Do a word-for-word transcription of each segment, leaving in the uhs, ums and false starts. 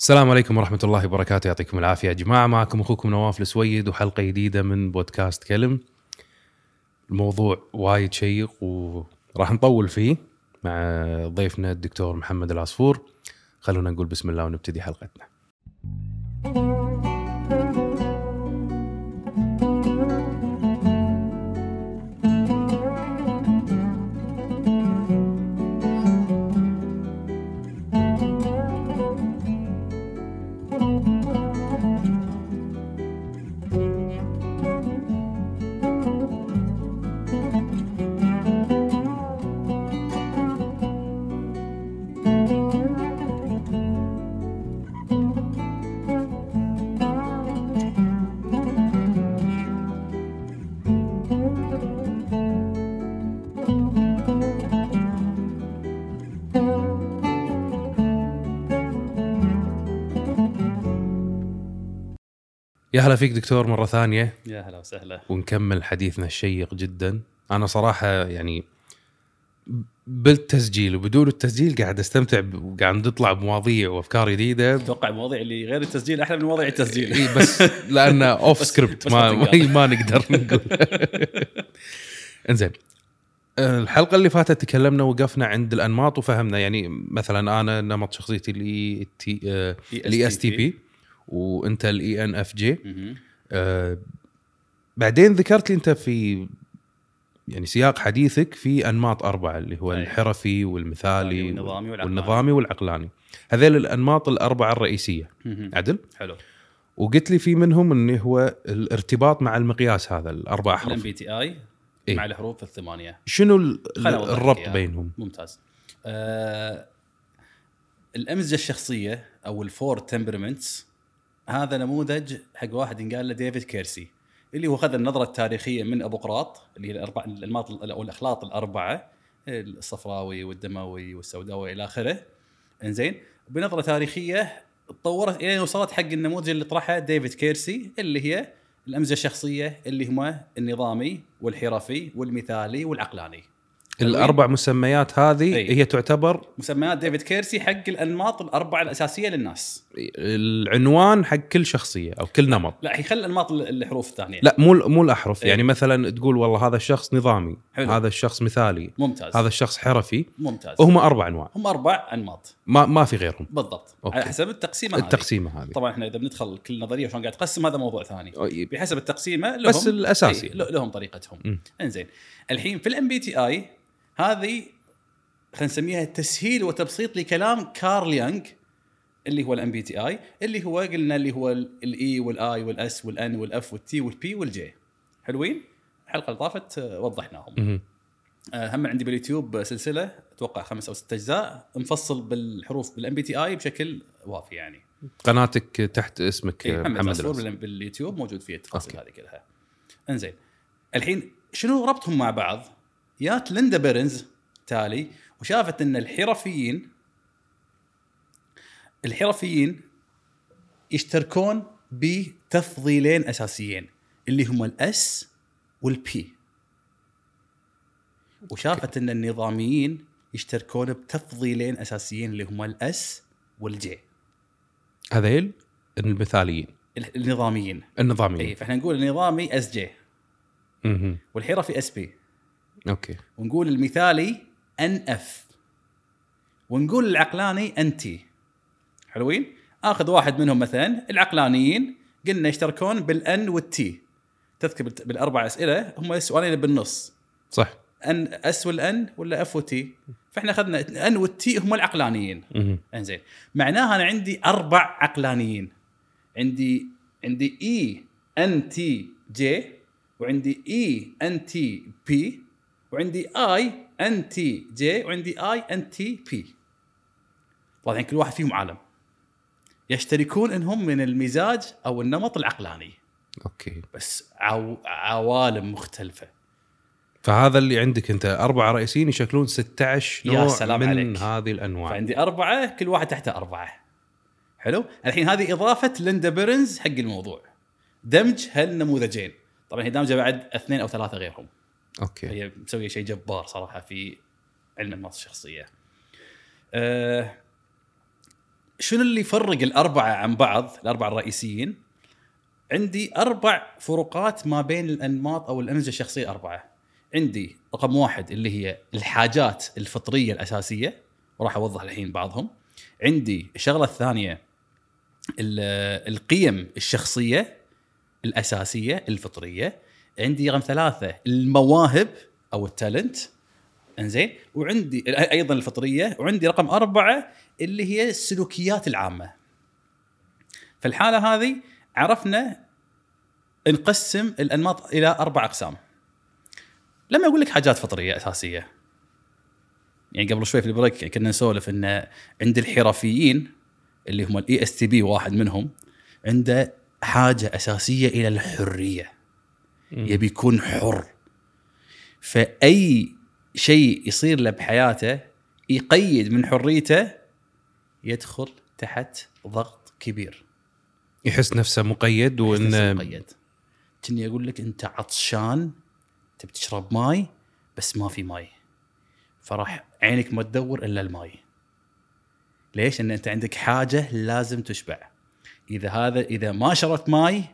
السلام عليكم ورحمة الله وبركاته، يعطيكم العافية يا جماعة. معكم أخوكم نواف سويد وحلقة جديدة من بودكاست كلم. الموضوع وايد شيق وراح نطول فيه مع ضيفنا الدكتور محمد العصفور. خلونا نقول بسم الله ونبتدي حلقتنا. يا هلا فيك دكتور مرة ثانية. يا هلا وسهلا، ونكمل حديثنا الشيق جدا. أنا صراحة يعني بالتسجيل وبدون التسجيل قاعد أستمتع، وقاعد نطلع بمواضيع وأفكار جديدة. أتوقع المواضيع اللي غير التسجيل أحلى من مواضيع التسجيل. إيه بس لأن أوف سكريبت ما ما نقدر نقول. إنزين، الحلقة اللي فاتت تكلمنا وقفنا عند الأنماط وفهمنا، يعني مثلا أنا نمط شخصيتي اللي تي اللي إي إس تي بي وانت الاي ان اف جي. آه بعدين ذكرت لي انت في يعني سياق حديثك في انماط اربعه اللي هو أيه. الحرفي والمثالي والنظامي والعقلاني, والنظامي والعقلاني. هذول الانماط الاربعه الرئيسيه. مم. عدل حلو. وقلت لي في منهم انه هو الارتباط مع المقياس، هذا الاربع احرف إم بي تي آي إيه؟ مع الحروف الثمانيه. شنو الربط بينهم؟ ممتاز. آه الامزجه الشخصيه او الفور تمبرمنتس، هذا نموذج حق واحد ينقال له ديفيد كيرسي، اللي هو خذ النظرة التاريخية من أبقراط، اللي هي الأربع الأنماط أو الأخلاط الأربعة، الصفراوي والدموي والسوداوي إلى آخره. إنزين، بنظرة تاريخية تطورت إلى وصلت حق النموذج اللي طرحه ديفيد كيرسي، اللي هي الأمزجة الشخصية اللي هما النظامي والحرفي والمثالي والعقلاني. الأربع مسميات هذه أي. هي تعتبر مسميات ديفيد كيرسي حق الأنماط الأربعة الأساسية للناس. العنوان حق كل شخصية أو كل نمط. لا يخلي الأنماط الحروف الثانية. لا مو مو الأحرف أي. يعني مثلا تقول والله هذا الشخص نظامي، حلو. هذا الشخص مثالي، ممتاز. هذا الشخص حرفي، ممتاز. وهم أربع أنواع. هم أربع أنماط. ما ما في غيرهم. بالضبط. أوكي. على حسب التقسيمة. التقسيمة هذه. طبعا إحنا إذا بندخل كل نظرية شلون قاعد تقسم هذا موضوع ثاني. أي. بحسب التقسيمة. لهم بس الأساسي. لهم طريقتهم. م. إنزين. الحين في الام بي تي اي هذه خلينا نسميها تسهيل وتبسيط لكلام كارل يانغ، اللي هو الام بي تي اي اللي هو قلنا اللي هو الاي والاي والاس والان والاف والتي والبي والجي. حلوين، الحلقه اللي طافت وضحناهم. هم عندي باليوتيوب سلسله اتوقع خمس او ست اجزاء مفصل بالحروف بالام بي تي اي بشكل وافي. يعني قناتك تحت اسمك محمد العصفور باليوتيوب موجود فيها التفاصيل هذه كلها. انزين، الحين شنو ربطهم مع بعض؟ جات ليندا بيرنز تالي وشافت ان الحرفيين الحرفيين يشتركون بتفضيلين اساسيين اللي هما الاس والبي، وشافت ان النظاميين يشتركون بتفضيلين اساسيين اللي هما الاس والجي. هذيل المثاليين النظاميين النظاميين اي. فاحنا نقول النظامي اس جي والحرفي اس بي. اوكي. ونقول المثالي ان اف، ونقول العقلاني ان تي. حلوين. اخذ واحد منهم مثلا العقلانيين، قلنا يشتركون بالان والتي. تذكر بالاربع اسئله هم السؤالين بالنص، صح؟ ان اس والان ولا اف وتي. فاحنا اخذنا ان والتي هم العقلانيين. انزين، معناها انا عندي اربع عقلانيين. عندي عندي اي ان تي جي، وعندي اي ان تي بي، وعندي اي ان تي جي، وعندي اي ان تي بي. طبعا كل واحد فيهم عالم يشتركون انهم من المزاج او النمط العقلاني. اوكي. بس عو... عوالم مختلفه. فهذا اللي عندك انت اربعه رئيسيين يشكلون ستة عشر نوع. يا سلام من عليك. هذه الانواع. فعندي اربعه كل واحد تحته اربعه. حلو. الحين هذه اضافه ليندا بيرنز حق الموضوع، دمج هالنموذجين. طبعا هي دامجه بعد اثنين او ثلاثه غيرهم. اوكي. هي مسويه شيء جبار صراحه في علم الأنماط الشخصيه. أه شنو اللي يفرق الأربعة عن بعض، الأربعة الرئيسيين؟ عندي أربع فروقات ما بين الأنماط أو الأنمجة الشخصية أربعة. عندي رقم واحد اللي هي الحاجات الفطرية الأساسية، وراح أوضح الحين بعضهم. عندي الشغلة الثانية القيم الشخصية الأساسية الفطرية. عندي رقم ثلاثة المواهب أو التالنت، إنزين، وعندي أيضا الفطرية. وعندي رقم أربعة اللي هي السلوكيات العامة. في الحالة هذه عرفنا نقسم الأنماط إلى أربع أقسام. لما أقول لك حاجات فطرية أساسية، يعني قبل شوي في البريك كنا نسولف إن عند الحرفيين اللي هم ال إي إس تي بي واحد منهم عنده حاجة أساسية إلى الحرية، يبي يكون حر، فأي شيء يصير له بحياته يقيد من حريته يدخل تحت ضغط كبير، يحس نفسه مقيد. وإن مقيد كني أقول لك أنت عطشان تبي تشرب ماي بس ما في ماي، فراح عينك ما تدور إلا الماي. ليش؟ أن أنت عندك حاجة لازم تشبع، إذا هذا إذا ما شربت ماي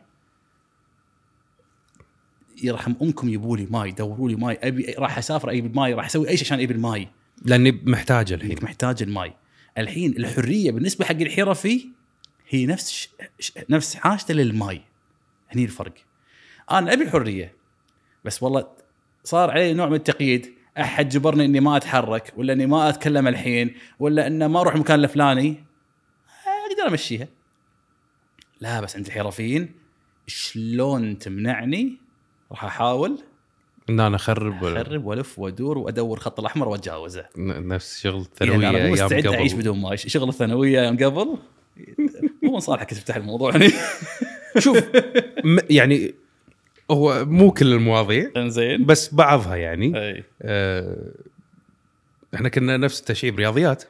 يرحم أمكم يبولي ماي، دوروا لي ماي، أبي راح أسافر أجيب الماي، راح أسوي أي شيء عشان أجيب الماي لأني محتاجه الحين، محتاج الماي الحين. الحرية بالنسبة حق الحرفي هي نفس نفس حاجته للماي. هني الفرق، أنا أبي الحرية بس والله صار علي نوع من التقييد، أحد جبرني إني ما أتحرك ولا إني ما أتكلم الحين ولا إني ما أروح مكان الفلاني، أقدر أمشيها. لا، بس عند الحرفيين شلون تمنعني؟ راح أحاول إن أنا أخرب أخرب ولف وأدور وأدور خط الأحمر وأتجاوزه. نفس شغل الثانوية، يعني أنا مستعد أعيش بدون ماي. شغل الثانوية أيام قبل مو من صالحك تفتح الموضوع يعني. شوف يعني هو مو كل المواضيع بس بعضها يعني. آه احنا كنا نفس التشعيب برياضيات،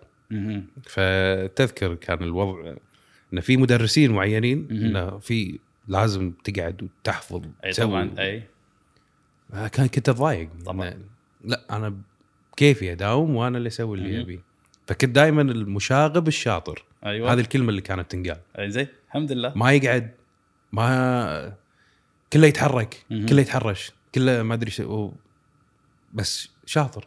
فتذكر كان الوضع إن في مدرسين معينين إن في لازم تقعد وتحفظ. أي طبعا. أي كان كنت ضايق طبعا، لا أنا كيفي أداوم وأنا اللي أسوي اللي أبي، فكنت دائما المشاغب الشاطر. أيوة. هذه الكلمة اللي كانت تنقال. أي زي الحمد لله ما يقعد، ما كله يتحرك، كله يتحرش، كله ما أدري شو، بس شاطر.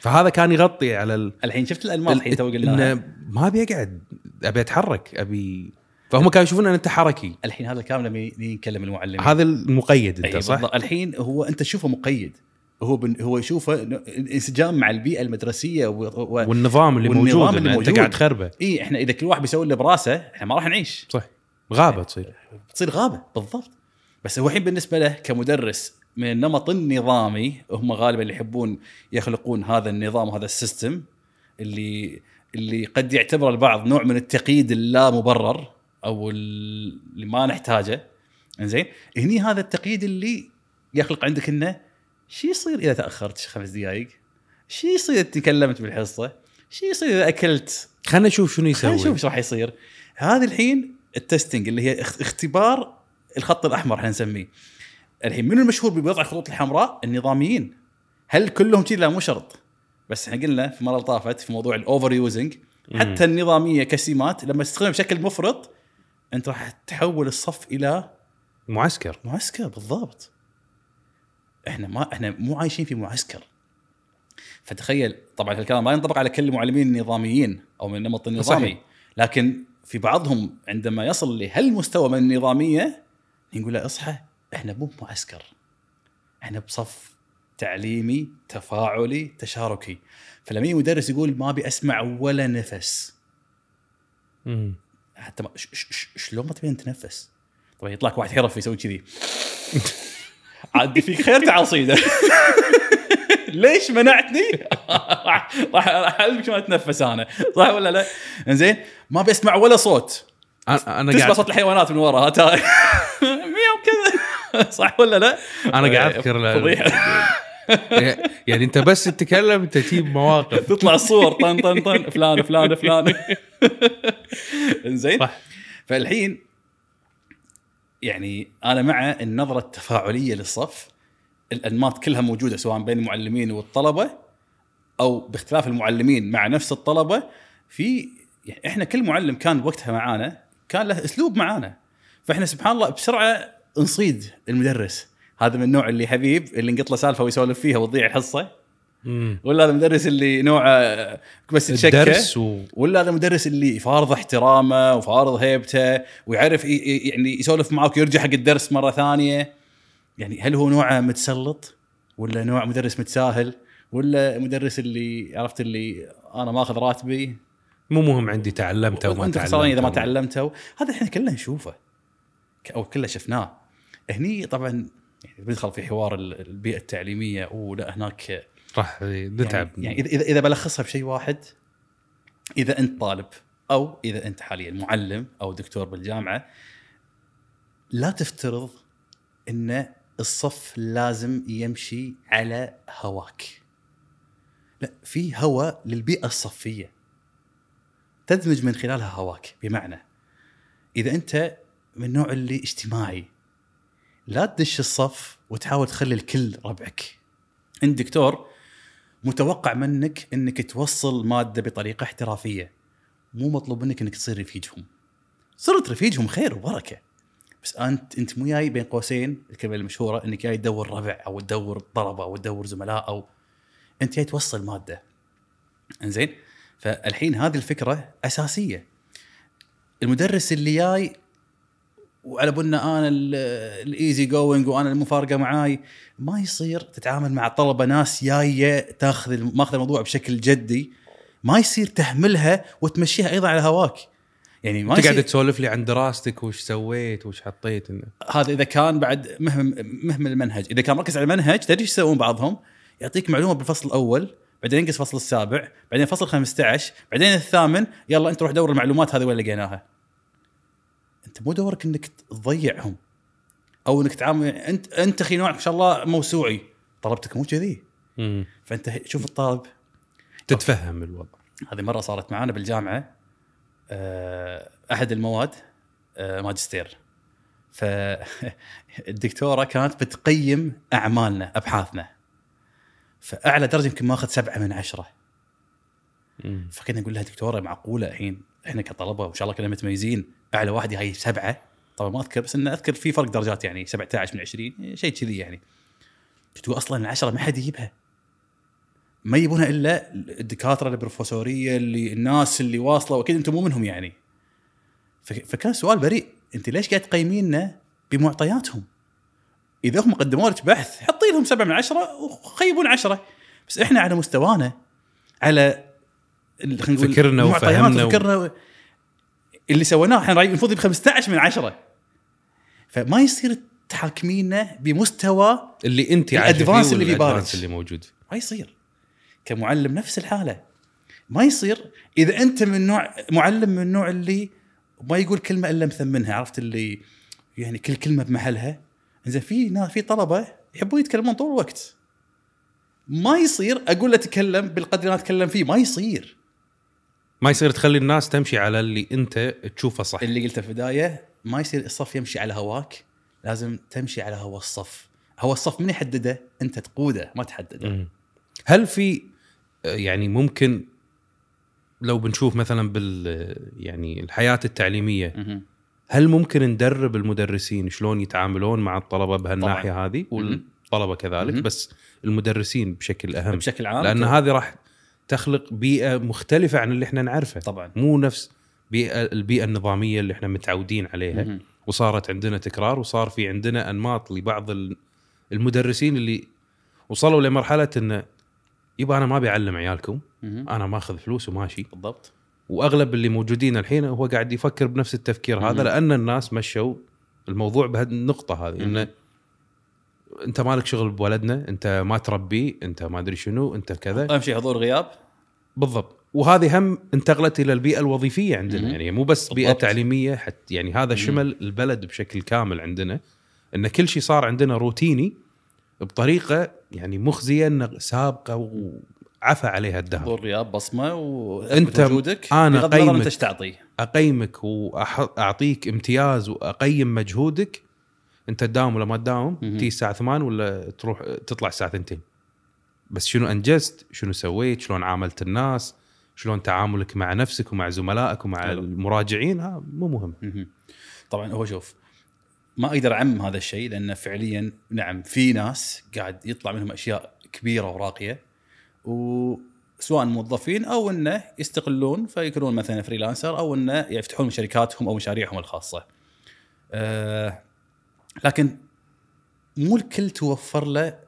فهذا كان يغطي على ال... الحين شفت الألمان الحين توقع لنا ما بيقعد، أبي أتحرك أبي، فهم كانوا يشوفون أن أنت حركي. الحين هذا الكلام لما ينكلم المعلم هذا المقيد أنت صح؟ بالضبط. الحين هو أنت تشوفه مقيد، هو بن... هو يشوفه انسجام مع البيئة المدرسية و... و... والنظام اللي والنظام موجود اللي موجود. أنت قاعد خربه. إيه إحنا إذا كل واحد بيسوي اللي براسه إحنا ما راح نعيش. صح، غابة تصير تصير غابة. بالضبط. بس هو الحين بالنسبة له كمدرس من النمط النظامي، هم غالبا اللي يحبون يخلقون هذا النظام وهذا السيستم اللي اللي قد يعتبر البعض نوع من التقييد اللا مبرر أو اللي ما نحتاجه. إنزين، هني هذا التقييد اللي يخلق عندك إنه شي يصير إذا تأخرت خمس دقائق، شي يصير إذا تكلمت بالحصة، شي يصير إذا أكلت. خلنا نشوف شنو يسوي، خلنا نشوف إيش راح يصير. هذا الحين التستنج اللي هي اختبار الخط الأحمر إحنا نسميه. الحين من المشهور بوضع الخطوط الحمراء النظاميين، هل كلهم كذا؟ مو شرط، بس احنا قلنا في مرة طافت في موضوع الأوفر يوزنج حتى النظامية كسمات لما تستخدم بشكل مفرط أنت راح تحول الصف إلى معسكر. معسكر بالضبط. إحنا ما إحنا مو عايشين في معسكر. فتخيل طبعًا الكلام ما ينطبق على كل المعلمين النظاميين أو من النمط النظامي، لكن في بعضهم عندما يصل لهالمستوى من النظامية نقول له اصحى، إحنا مو معسكر، إحنا بصف تعليمي تفاعلي تشاركي. فلما يدرس يقول ما بأسمع ولا نفس. مم. حتى ما شلون ما تبين تنفس؟ طبعا يطلعك واحد حرف يسوي كذي عاد فيك خير، تعال صيده ليش منعتني؟ راح راح ألبك ما أتنفس أنا، صح ولا لا؟ إنزين، ما بسمع ولا صوت، أنا تسمع صوت الحيوانات من وراء هاتا ميو كذا، صح ولا لا؟ أنا قاعد أذكر يعني أنت بس تتكلم تتيب مواقف تطلع صور طن طن طن فلان فلان فلان. إنزين، فالحين يعني أنا مع النظرة التفاعلية للصف. الأنماط كلها موجودة سواء بين المعلمين والطلبة أو باختلاف المعلمين مع نفس الطلبة. في يعني إحنا كل معلم كان وقتها معانا كان له أسلوب معانا، فإحنا سبحان الله بسرعة نصيد المدرس. هذا من النوع اللي حبيب اللي نقط له سالفة ويسولف فيها وتضيع الحصة، ولا هذا المدرس اللي نوعه بس تشكه، و... ولا هذا المدرس اللي فارض احترامه وفارض هيبته ويعرف يعني يسولف معاك ويرجع حق الدرس مرة ثانية. يعني هل هو نوعه متسلط ولا نوع مدرس متساهل ولا مدرس اللي عرفت اللي أنا ما أخذ راتبي مو مهم عندي تعلمته وما تعلمته إذا ما تعلمته. هذا إحنا كلنا نشوفه أو كلنا شفناه هني. طبعا يعني بندخل في حوار البيئة التعليمية ولا هناك راح نتعب. يعني, يعني إذا إذا بلخصها بشيء واحد، إذا أنت طالب أو إذا أنت حاليا معلم أو دكتور بالجامعة، لا تفترض إن الصف لازم يمشي على هواك. لا، في هوا للبيئة الصفية تدمج من خلالها هواك. بمعنى إذا أنت من نوع اللي اجتماعي، لا تدش الصف وتحاول تخلي الكل ربعك. أنت دكتور متوقع منك أنك توصل مادة بطريقة احترافية، مو مطلوب منك أنك تصير رفيجهم. صرت رفيجهم خير وبركة، بس أنت أنت مو جاي بين قوسين الكلمة المشهورة أنك جاي تدور ربع أو تدور طلبة أو تدور زملاء، أو أنت جاي توصل مادة. إنزين، فالحين هذه الفكرة أساسية. المدرس اللي جاي وعلى بنا أنا الإيزي جوينج وأنا المفارقة معاي، ما يصير تتعامل مع طلبة ناس جاية تاخذ ماخذ الموضوع بشكل جدي. ما يصير تهملها وتمشيها أيضا على هواك. يعني ما تقعد تسولف لي عن دراستك وش سويت وش حطيت. إنه هذا إذا كان بعد مهم مهم المنهج، إذا كان مركز على المنهج تدري إيش يسوون بعضهم، يعطيك معلومة بالفصل الأول بعدين ينقص فصل السابع بعدين فصل الخامس عشر بعدين الثامن، يلا أنت روح دور المعلومات هذه وين لقيناها. أنت مو دورك إنك تضيعهم أو إنك تعامل. أنت أنت أخي نوعك إن شاء الله موسوعي، طلبتك مو كذي، فأنت شوف الطالب تتفهم الوضع. هذه مرة صارت معانا بالجامعة أحد المواد ماجستير، فالدكتورة كانت بتقيم أعمالنا أبحاثنا، فأعلى درجة يمكن ما أخذ سبعة من عشرة. فكنا نقول لها دكتورة معقولة الحين إحنا كطلبة وإن شاء الله كنا متميزين أعلى واحد هاي سبعة، طبعا ما أذكر بس إن أذكر في فرق درجات يعني سبعتاعش من عشرين شيء كذي. يعني تقول أصلا العشرة ما حد يجيبها، ما يبونها إلا الدكاترة البروفيسورية اللي الناس اللي واصلة، وأكيد أنتم مو منهم يعني. فكان سؤال بريء، أنت ليش قاعد تقيميننا بمعطياتهم؟ إذا هم قدموا لك بحث حطي لهم سبعة من عشرة وخيبون عشرة، بس إحنا على مستوانا على فكرنا وفهمنا وفكرنا و... اللي سويناه إحنا رايح نفوز بخمستاعش من عشرة. فما يصير تحاكمينا بمستوى اللي أنت الأدفانس اللي بارز اللي موجود، ما يصير. كمعلم نفس الحالة، ما يصير. إذا أنت من نوع معلم من النوع اللي ما يقول كلمة إلا مثمنها، عرفت اللي يعني كل كلمة بمحلها. إذا في في طلبة يحبون يتكلمون طول الوقت، ما يصير أقول له تكلم بالقدر اللي أنا أتكلم فيه، ما يصير. ما يصير تخلي الناس تمشي على اللي أنت تشوفه صح. اللي قلته في البداية، ما يصير الصف يمشي على هواك، لازم تمشي على هوا الصف. هوا الصف من يحدده؟ أنت تقوده، ما تحدده. م- هل في يعني ممكن لو بنشوف مثلا بال يعني الحياة التعليمية، هل ممكن ندرب المدرسين شلون يتعاملون مع الطلبة بهالناحية هذه والطلبة كذلك؟ بس المدرسين بشكل أهم، بشكل عام، لأن هذه راح تخلق بيئة مختلفة عن اللي احنا نعرفها. طبعا مو نفس بيئة البيئة النظامية اللي احنا متعودين عليها، وصارت عندنا تكرار، وصار في عندنا أنماط لبعض المدرسين اللي وصلوا لمرحلة إن يبقى أنا ما بيعلم عيالكم، أنا ما أخذ فلوس وماشي. بالضبط. وأغلب اللي موجودين الحين هو قاعد يفكر بنفس التفكير هذا، لأن الناس مشوا الموضوع بهذه النقطة هذه، إنه أنت مالك شغل بولدنا، أنت ما تربيه، أنت ما أدري شنو، أنت كذا. أهم شيء حضور غياب. بالضبط. وهذه هم انتقلت إلى البيئة الوظيفية عندنا، يعني مو بس بيئة تعليمية حتى، يعني هذا شمل البلد بشكل كامل عندنا، إن كل شيء صار عندنا روتيني بطريقة يعني مخزية سابقة وعفى عليها الدهر. حضور غياب بصمة، وأنت مجهودك أنا أقيمك, أقيمك وأعطيك امتياز وأقيم مجهودك. أنت تداوم ولا ما تداوم، تيجي الساعة ثمان ولا تروح تطلع الساعة ثنتين، بس شنو أنجزت، شنو سويت، شلون عاملت الناس، شلون تعاملك مع نفسك ومع زملائك ومع حلو. المراجعين ها مو مهم. م-م. طبعا هو شوف ما أقدر أعم هذا الشيء لأن فعليا نعم في ناس قاعد يطلع منهم أشياء كبيرة وراقية وسواء موظفين أو أنه يستقلون فيكونون مثلا فريلانسر أو أنه يفتحون شركاتهم أو مشاريعهم الخاصة. أه لكن مو الكل توفر له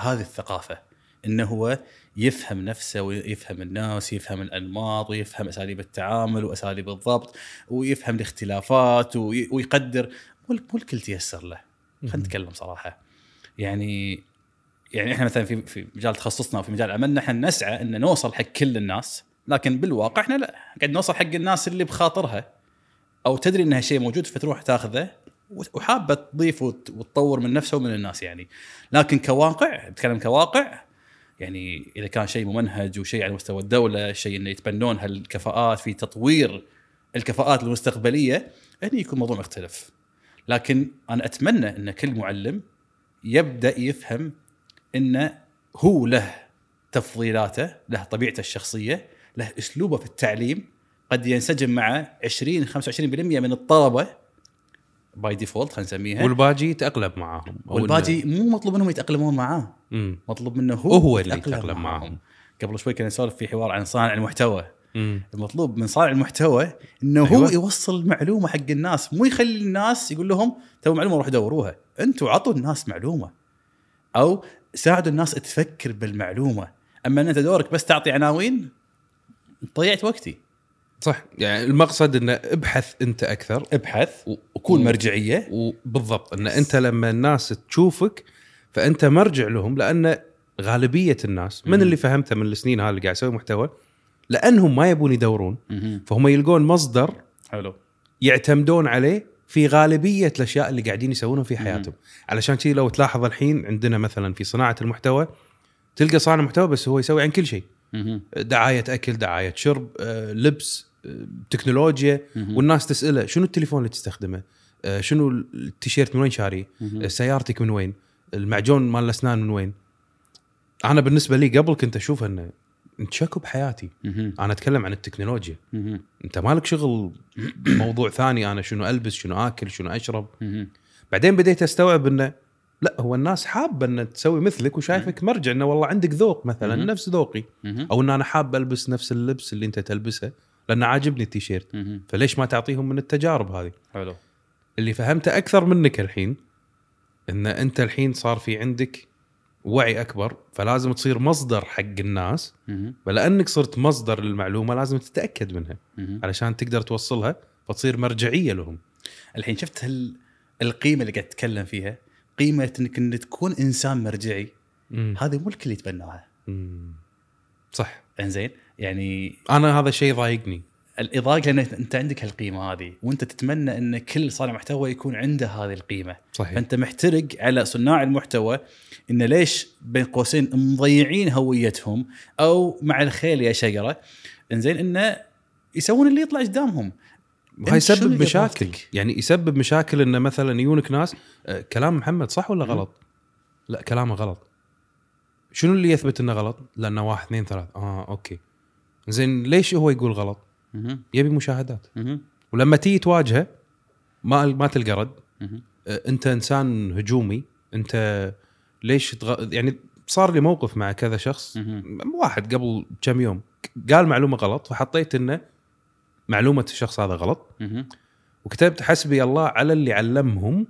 هذه الثقافة أنه هو يفهم نفسه ويفهم الناس ويفهم الأنماط ويفهم أساليب التعامل وأساليب الضبط ويفهم الاختلافات ويقدر. مو الكل تيسر له. خلينا نتكلم صراحة يعني يعني إحنا مثلا في في مجال تخصصنا وفي مجال عملنا إحنا نسعى إن نوصل حق كل الناس لكن بالواقع إحنا لا قاعد نوصل حق الناس اللي بخاطرها أو تدري إن هالشيء موجود فتروح تأخذه وحابة تضيف وتطور من نفسه ومن الناس يعني. لكن كواقع بتكلم كواقع يعني إذا كان شيء ممنهج وشيء على مستوى الدولة شيء إنه يتبنون هالكفاءات في تطوير الكفاءات المستقبلية هني يكون موضوع مختلف. لكن أنا أتمنى إن كل معلم يبدأ يفهم إن هو له تفضيلاته له طبيعته الشخصية له أسلوبه في التعليم قد ينسجم مع عشرين خمسة وعشرين بالمئة من الطلبة باي ديفولت خلينا نسميها والباقي يتأقلم معاهم. والباقي مو مطلوب منهم يتأقلمون معاه مم. مطلوب منه هو, هو اللي يتأقلم معاهم. قبل شوي كنا نسولف في حوار عن صانع المحتوى. مم. المطلوب من صانع المحتوى انه أيوة. هو يوصل معلومه حق الناس مو يخلي الناس يقول لهم تو معلومه روح دوروها. انتوا عطوا الناس معلومه او ساعدوا الناس تفكر بالمعلومه. اما ان انت دورك بس تعطي عناوين ضيعت وقتي. صح يعني المقصد ان ابحث انت اكثر ابحث وكون مرجعيه وبالضبط ان انت لما الناس تشوفك فانت مرجع لهم لان غالبيه الناس من اللي فهمته من السنين هاي اللي قاعد يسوي محتوى لأنهم ما يبون يدورون فهم يلقون مصدر حلو يعتمدون عليه في غالبية الأشياء اللي قاعدين يسوونها في حياتهم. علشان كذي لو تلاحظ الحين عندنا مثلا في صناعة المحتوى تلقى صانع محتوى بس هو يسوي عن كل شيء دعاية أكل دعاية شرب آه، لبس آه، تكنولوجيا والناس تسأله شنو التليفون اللي تستخدمه آه، شنو التيشيرت من وين شاري آه، سيارتك من وين المعجون مال الأسنان من وين. أنا بالنسبة لي قبل كنت أشوف أنه انتشكوا بحياتي أنا أتكلم عن التكنولوجيا أنت مالك شغل موضوع ثاني أنا شنو ألبس شنو آكل شنو أشرب. بعدين بديت أستوعب أنه لا هو الناس حابة أن تسوي مثلك وشايفك مرجع أنه والله عندك ذوق مثلا نفس ذوقي أو أن أنا حابة ألبس نفس اللبس اللي أنت تلبسه لأنه عاجبني التيشيرت فليش ما تعطيهم من التجارب هذه. حلو اللي فهمت أكثر منك الحين أن أنت الحين صار في عندك وعي أكبر فلازم تصير مصدر حق الناس ولأنك صرت مصدر للمعلومة لازم تتأكد منها علشان تقدر توصلها فتصير مرجعية لهم. الحين شفت هال... القيمة اللي قاعد تتكلم فيها قيمة إنك إن تكون إنسان مرجعي هذه مو الكل يتبناها. صح إنزين يعني أنا هذا الشيء ضايقني الإضاق لأن أنت عندك هالقيمة هذه وأنت تتمنى إن كل صانع محتوى يكون عنده هذه القيمة. صحيح. فأنت محترق على صناع المحتوى إن ليش بين قوسين مضيعين هويتهم أو مع الخيل يا شجرة إنزين إنه يسوون اللي يطلع قدامهم. هاي يسبب مشاكل يعني يسبب مشاكل إن مثلا يونك ناس أه كلام محمد صح ولا غلط؟ لا كلامه غلط. شنو اللي يثبت إنه غلط؟ لأنه واحد اثنين ثلاث آه أوكي إنزين ليش هو يقول غلط؟ يبي مشاهدات ولما تيجي تواجهه ما ما تلقى رد. انت انسان هجومي انت ليش تغ... يعني صار لي موقف مع كذا شخص واحد قبل كم يوم قال معلومه غلط وحطيت انه معلومه الشخص هذا غلط وكتبت حسبي الله على اللي علمهم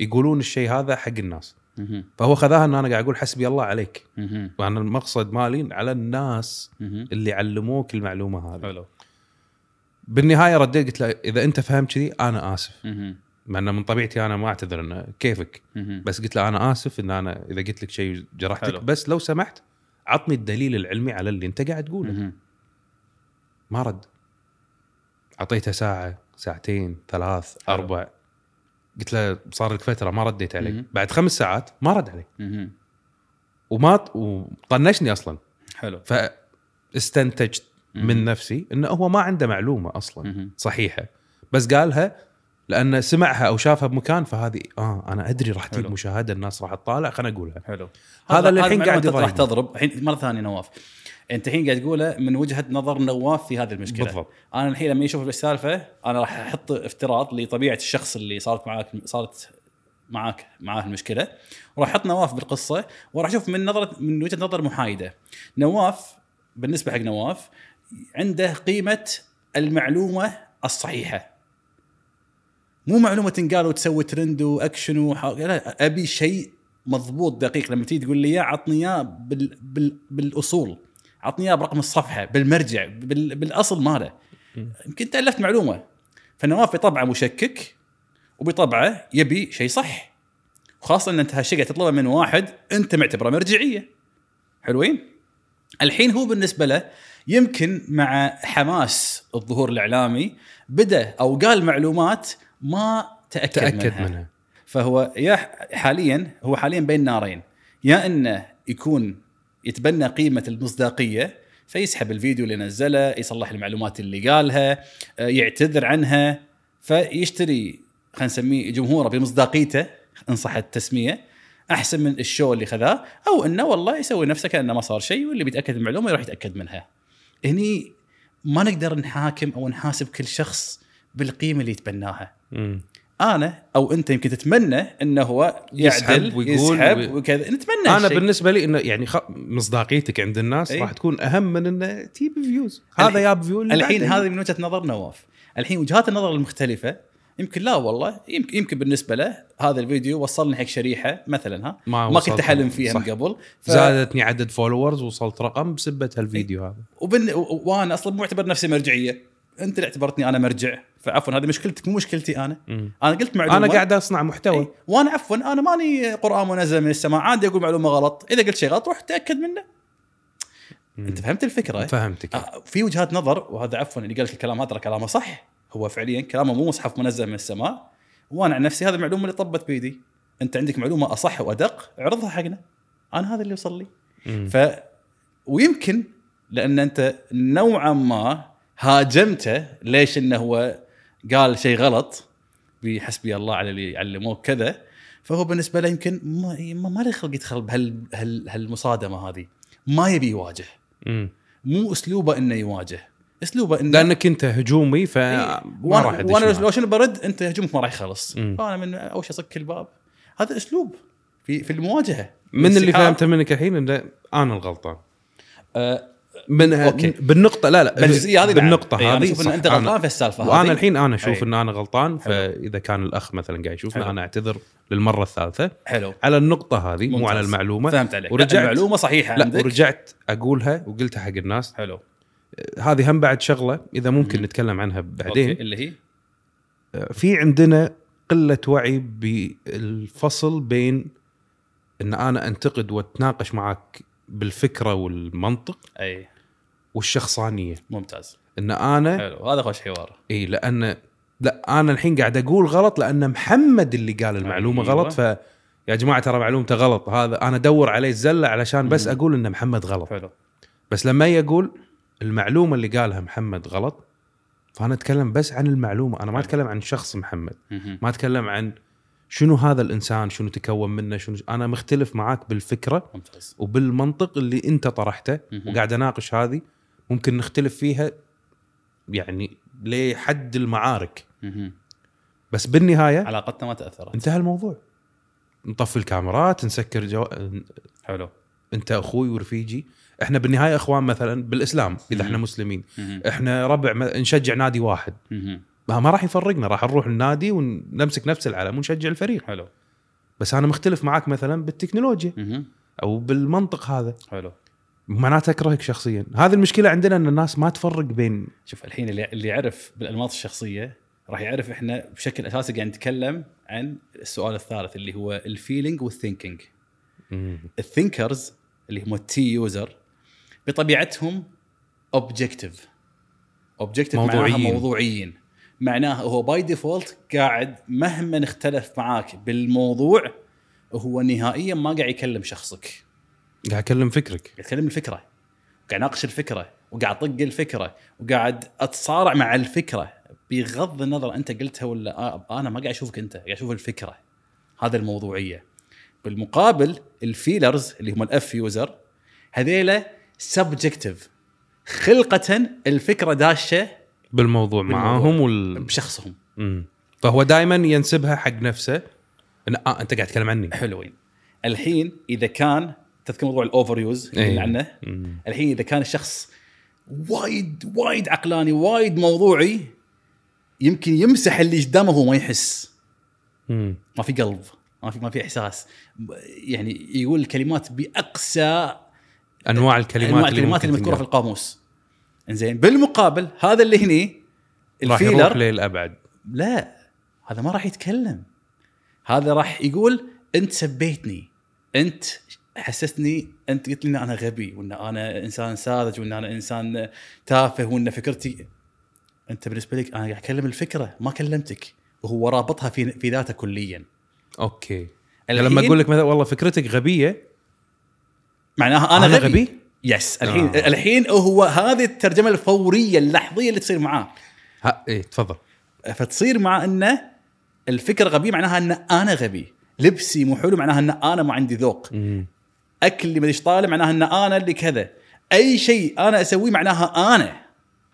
يقولون الشيء هذا حق الناس فهو خذاها ان انا قاعد اقول حسبي الله عليك وانا المقصد مالي على الناس اللي علموك المعلومه هذه. بالنهاية رديت قلت له إذا أنت فهمت كذي أنا آسف مع أنه من طبيعتي أنا ما أعتذر أنه كيفك بس قلت له أنا آسف إن أنا إذا قلت لك شيء جرحتك. حلو. بس لو سمحت عطني الدليل العلمي على اللي أنت قاعد تقوله. ما رد. عطيته ساعة ساعتين ثلاث أربع قلت له صار لك فترة ما رديت عليك. بعد خمس ساعات ما رد علي وما وطنشني أصلا. حلو. فاستنتجت من نفسي إنه هو ما عنده معلومة أصلاً صحيحة بس قالها لأنه سمعها أو شافها بمكان فهذه آه أنا أدري راح تجيب مشاهدة الناس راح تطالع خلنا أقولها. حلو. هذا اللي الحين قاعد راح تضرب الحين مرة ثانية نواف انت الحين قاعد تقوله من وجهة نظر نواف في هذه المشكلة بالضبط. انا الحين لما يشوف السالفة انا راح احط افتراض لطبيعة الشخص اللي صارت معاك صارت معاك معاه المشكلة, وراح احط نواف بالقصة وراح اشوف من نظرة من وجهة نظر محايدة. نواف بالنسبة حق نواف عنده قيمة المعلومة الصحيحة, مو معلومة تنقال وتسوي ترند واكشن وحق, لا ابي شيء مضبوط دقيق. لما تيجي تقول لي يا عطني اياه بال... بال... بالاصول, عطني اياه برقم الصفحة, بالمرجع, بال... بالاصل ماله, يمكن تألفت معلومة. فنواف بطبعه مشكك وبطبعه يبي شيء صح, وخاصة ان انت هالشيء تطلبه من واحد انت معتبره مرجعية. حلوين. الحين هو بالنسبة له يمكن مع حماس الظهور الإعلامي بدأ أو قال معلومات ما تأكد, تأكد منها. منها فهو يا حاليا هو حاليا بين نارين, يا أنه يكون يتبنى قيمة المصداقية فيسحب الفيديو اللي نزله, يصلح المعلومات اللي قالها, يعتذر عنها, فيشتري خلينا نسميه جمهوره بمصداقيته إن صح التسمية, أحسن من الشو اللي خذاه, أو أنه والله يسوي نفسه كأنه ما صار شيء واللي بيتأكد المعلومة يروح يتأكد منها. هني ما نقدر نحاكم أو نحاسب كل شخص بالقيمة اللي يتبناها. م. أنا أو أنت يمكن تتمنى أنه هو يعدل ويقول يسحب وكذا, نتمنى أنا الشيء. بالنسبة لي أنه يعني خ... مصداقيتك عند الناس ايه؟ راح تكون أهم من أنه تيب فيوز. هذا ياب فيو الحين هذه من وجهة نظر نواف. الحين وجهات النظر المختلفة يمكن لا والله يمكن, يمكن بالنسبة له هذا الفيديو وصلني حق شريحة مثلا ها ما, ما كنت أحلم فيها من قبل, ف... زادتني عدد فولورز وصلت رقم بسبة هالفيديو هذا, وبن... و... وأنا أصلا معتبر نفسي مرجعية, أنت اللي اعتبرتني أنا مرجع, فعفوا هذه مشكلتك مو مشكلتي أنا. م. أنا قلت معلومة أنا قاعد أصنع محتوى ايه. وأنا عفوا أنا ماني قرآن منزل من السماء, عادي أقول معلومة غلط, إذا قلت شيء غلط روح تأكد منه. م. أنت فهمت الفكرة؟ فهمتك. اه في وجهات نظر, وهذا عفوا اللي قال لك الكلام هذا كلامه صح, هو فعليا كلامه مو مصحف منزل من السماء, وانا عن نفسي هذا المعلومه اللي طبت بيدي, انت عندك معلومه اصح وادق عرضها حقنا, انا هذا اللي وصل لي. مم. ف ويمكن لان انت نوعا ما هاجمته ليش انه هو قال شيء غلط بحسبي الله على اللي علموك كذا, فهو بالنسبه له يمكن ما ما له خلق يدخل بهالمصادمه هذه, ما يبي يواجه. مم. مو اسلوبه انه يواجه, اسلوبه إن لانك انت هجومي ف إيه. ما راح ادش, وانا لو شنو برد انت هجومك ما راح يخلص, فانا من اول شيء اصك الباب. هذا اسلوب في في المواجهه من اللي فهمته منك الحين ان انا الغلطان أه من أوكي. بالنقطه لا لا بالجزئيه هذه, بالنقطه هذه يعني شوف ان انت غلطان في السالفه هذه, وانا الحين انا اشوف أيه. ان انا غلطان, فاذا كان الاخ مثلا قاعد يشوفني انا اعتذر للمره الثالثه حلو. على النقطه هذه مو على المعلومه, فهمت عليك, ورجعت المعلومه صحيحه عندك, لا ورجعت اقولها وقلتها حق الناس. حلو. هذه هم بعد شغلة إذا ممكن مم. نتكلم عنها بعدين. أوكي. اللي هي في عندنا قلة وعي بالفصل بين إن أنا أنتقد وأتناقش معك بالفكرة والمنطق أي. والشخصانية. ممتاز. إن أنا حلو. هذا خوش حوار. إيه لأن لا أنا الحين قاعد أقول غلط لأن محمد اللي قال المعلومة أيوة. غلط, فيا جماعة ترى معلومته غلط, هذا أنا أدور عليه زلة علشان بس مم. أقول إن محمد غلط. حلو. بس لما يقول المعلومة اللي قالها محمد غلط, فأنا أتكلم بس عن المعلومة, أنا ما أتكلم عن شخص محمد, ما أتكلم عن شنو هذا الإنسان, شنو تكون منه, شنو أنا مختلف معاك بالفكرة وبالمنطق اللي أنت طرحته, وقاعد أناقش هذه ممكن نختلف فيها يعني لحد المعارك, بس بالنهاية علاقتنا ما تأثرت, انتهى الموضوع, نطفي الكاميرات, نسكر جو... حلو. أنت أخوي ورفيجي, إحنا بالنهاية إخوان مثلا بالإسلام إذا إحنا مسلمين, إحنا ربع نشجع نادي واحد, ما راح يفرقنا, راح نروح النادي ونمسك نفس العلم ونشجع الفريق. حلو. بس أنا مختلف معك مثلا بالتكنولوجيا أو بالمنطق هذا, حلو, معناته أكرهك شخصيا. هذه المشكلة عندنا أن الناس ما تفرق بين, شوف الحين اللي يعرف بالأنماط الشخصية راح يعرف إحنا بشكل أساسي قاعد نتكلم عن السؤال الثالث اللي هو الفيلينج والثينكينج. الثينكرز اللي هم التي يوزر بطبيعتهم أوبجكتيف, أوبجكتيف معناها موضوعيين, معناها هو باي ديفولت قاعد مهما نختلف معاك بالموضوع هو نهائيا ما قاعد يكلم شخصك, قاعد يكلم فكرك, قاعد يكلم الفكرة, قاعد ناقش الفكرة, وقاعد طق الفكرة, وقاعد أتصارع مع الفكرة بغض النظر أنت قلتها ولا أنا, ما قاعد أشوفك أنت, قاعد أشوف الفكرة, هذا الموضوعية. بالمقابل الفيلرز اللي هم الأف يوزر هذيلا سبجكتيف، خلقة الفكرة داشة بالموضوع معاهم وال... بشخصهم. مم. فهو دائما ينسبها حق نفسه إن آه أنت قاعد تتكلم عني. حلوين. الحين إذا كان تذكر موضوع الأوفر يوز اللي عنه، الحين إذا كان الشخص وايد وايد عقلاني وايد موضوعي يمكن يمسح اللي قدامه وما يحس. مم. ما في قلب، ما في ما في إحساس، يعني يقول الكلمات بأقسى أنواع الكلمات, أنواع الكلمات اللي مذكورة في القاموس. إنزين بالمقابل هذا اللي هني الفيلر راح يروح للأبعد، لا هذا ما راح يتكلم، هذا راح يقول أنت سبيتني، أنت حسستني، أنت قلت لي إن أنا غبي وإن أنا إنسان ساذج وإن أنا إنسان تافه وإن فكرتي، أنت بالنسبة لك أنا قاعد أكلم الفكرة ما كلمتك، وهو رابطها في في ذاته كليا. أوكي لما أقول لك مثلا والله فكرتك غبية معناها أنا, أنا غبي. غبي يس الحين آه. الحين هو هذه الترجمة الفورية اللحظية اللي تصير معاه. ها إيه تفضل. فتصير مع أن الفكرة غبية معناها أن أنا غبي، لبسي مو حلو معناها أن أنا ما عندي ذوق، أكلي ما ليش طالع معناها أن أنا اللي كذا، أي شيء أنا أسويه معناها أنا.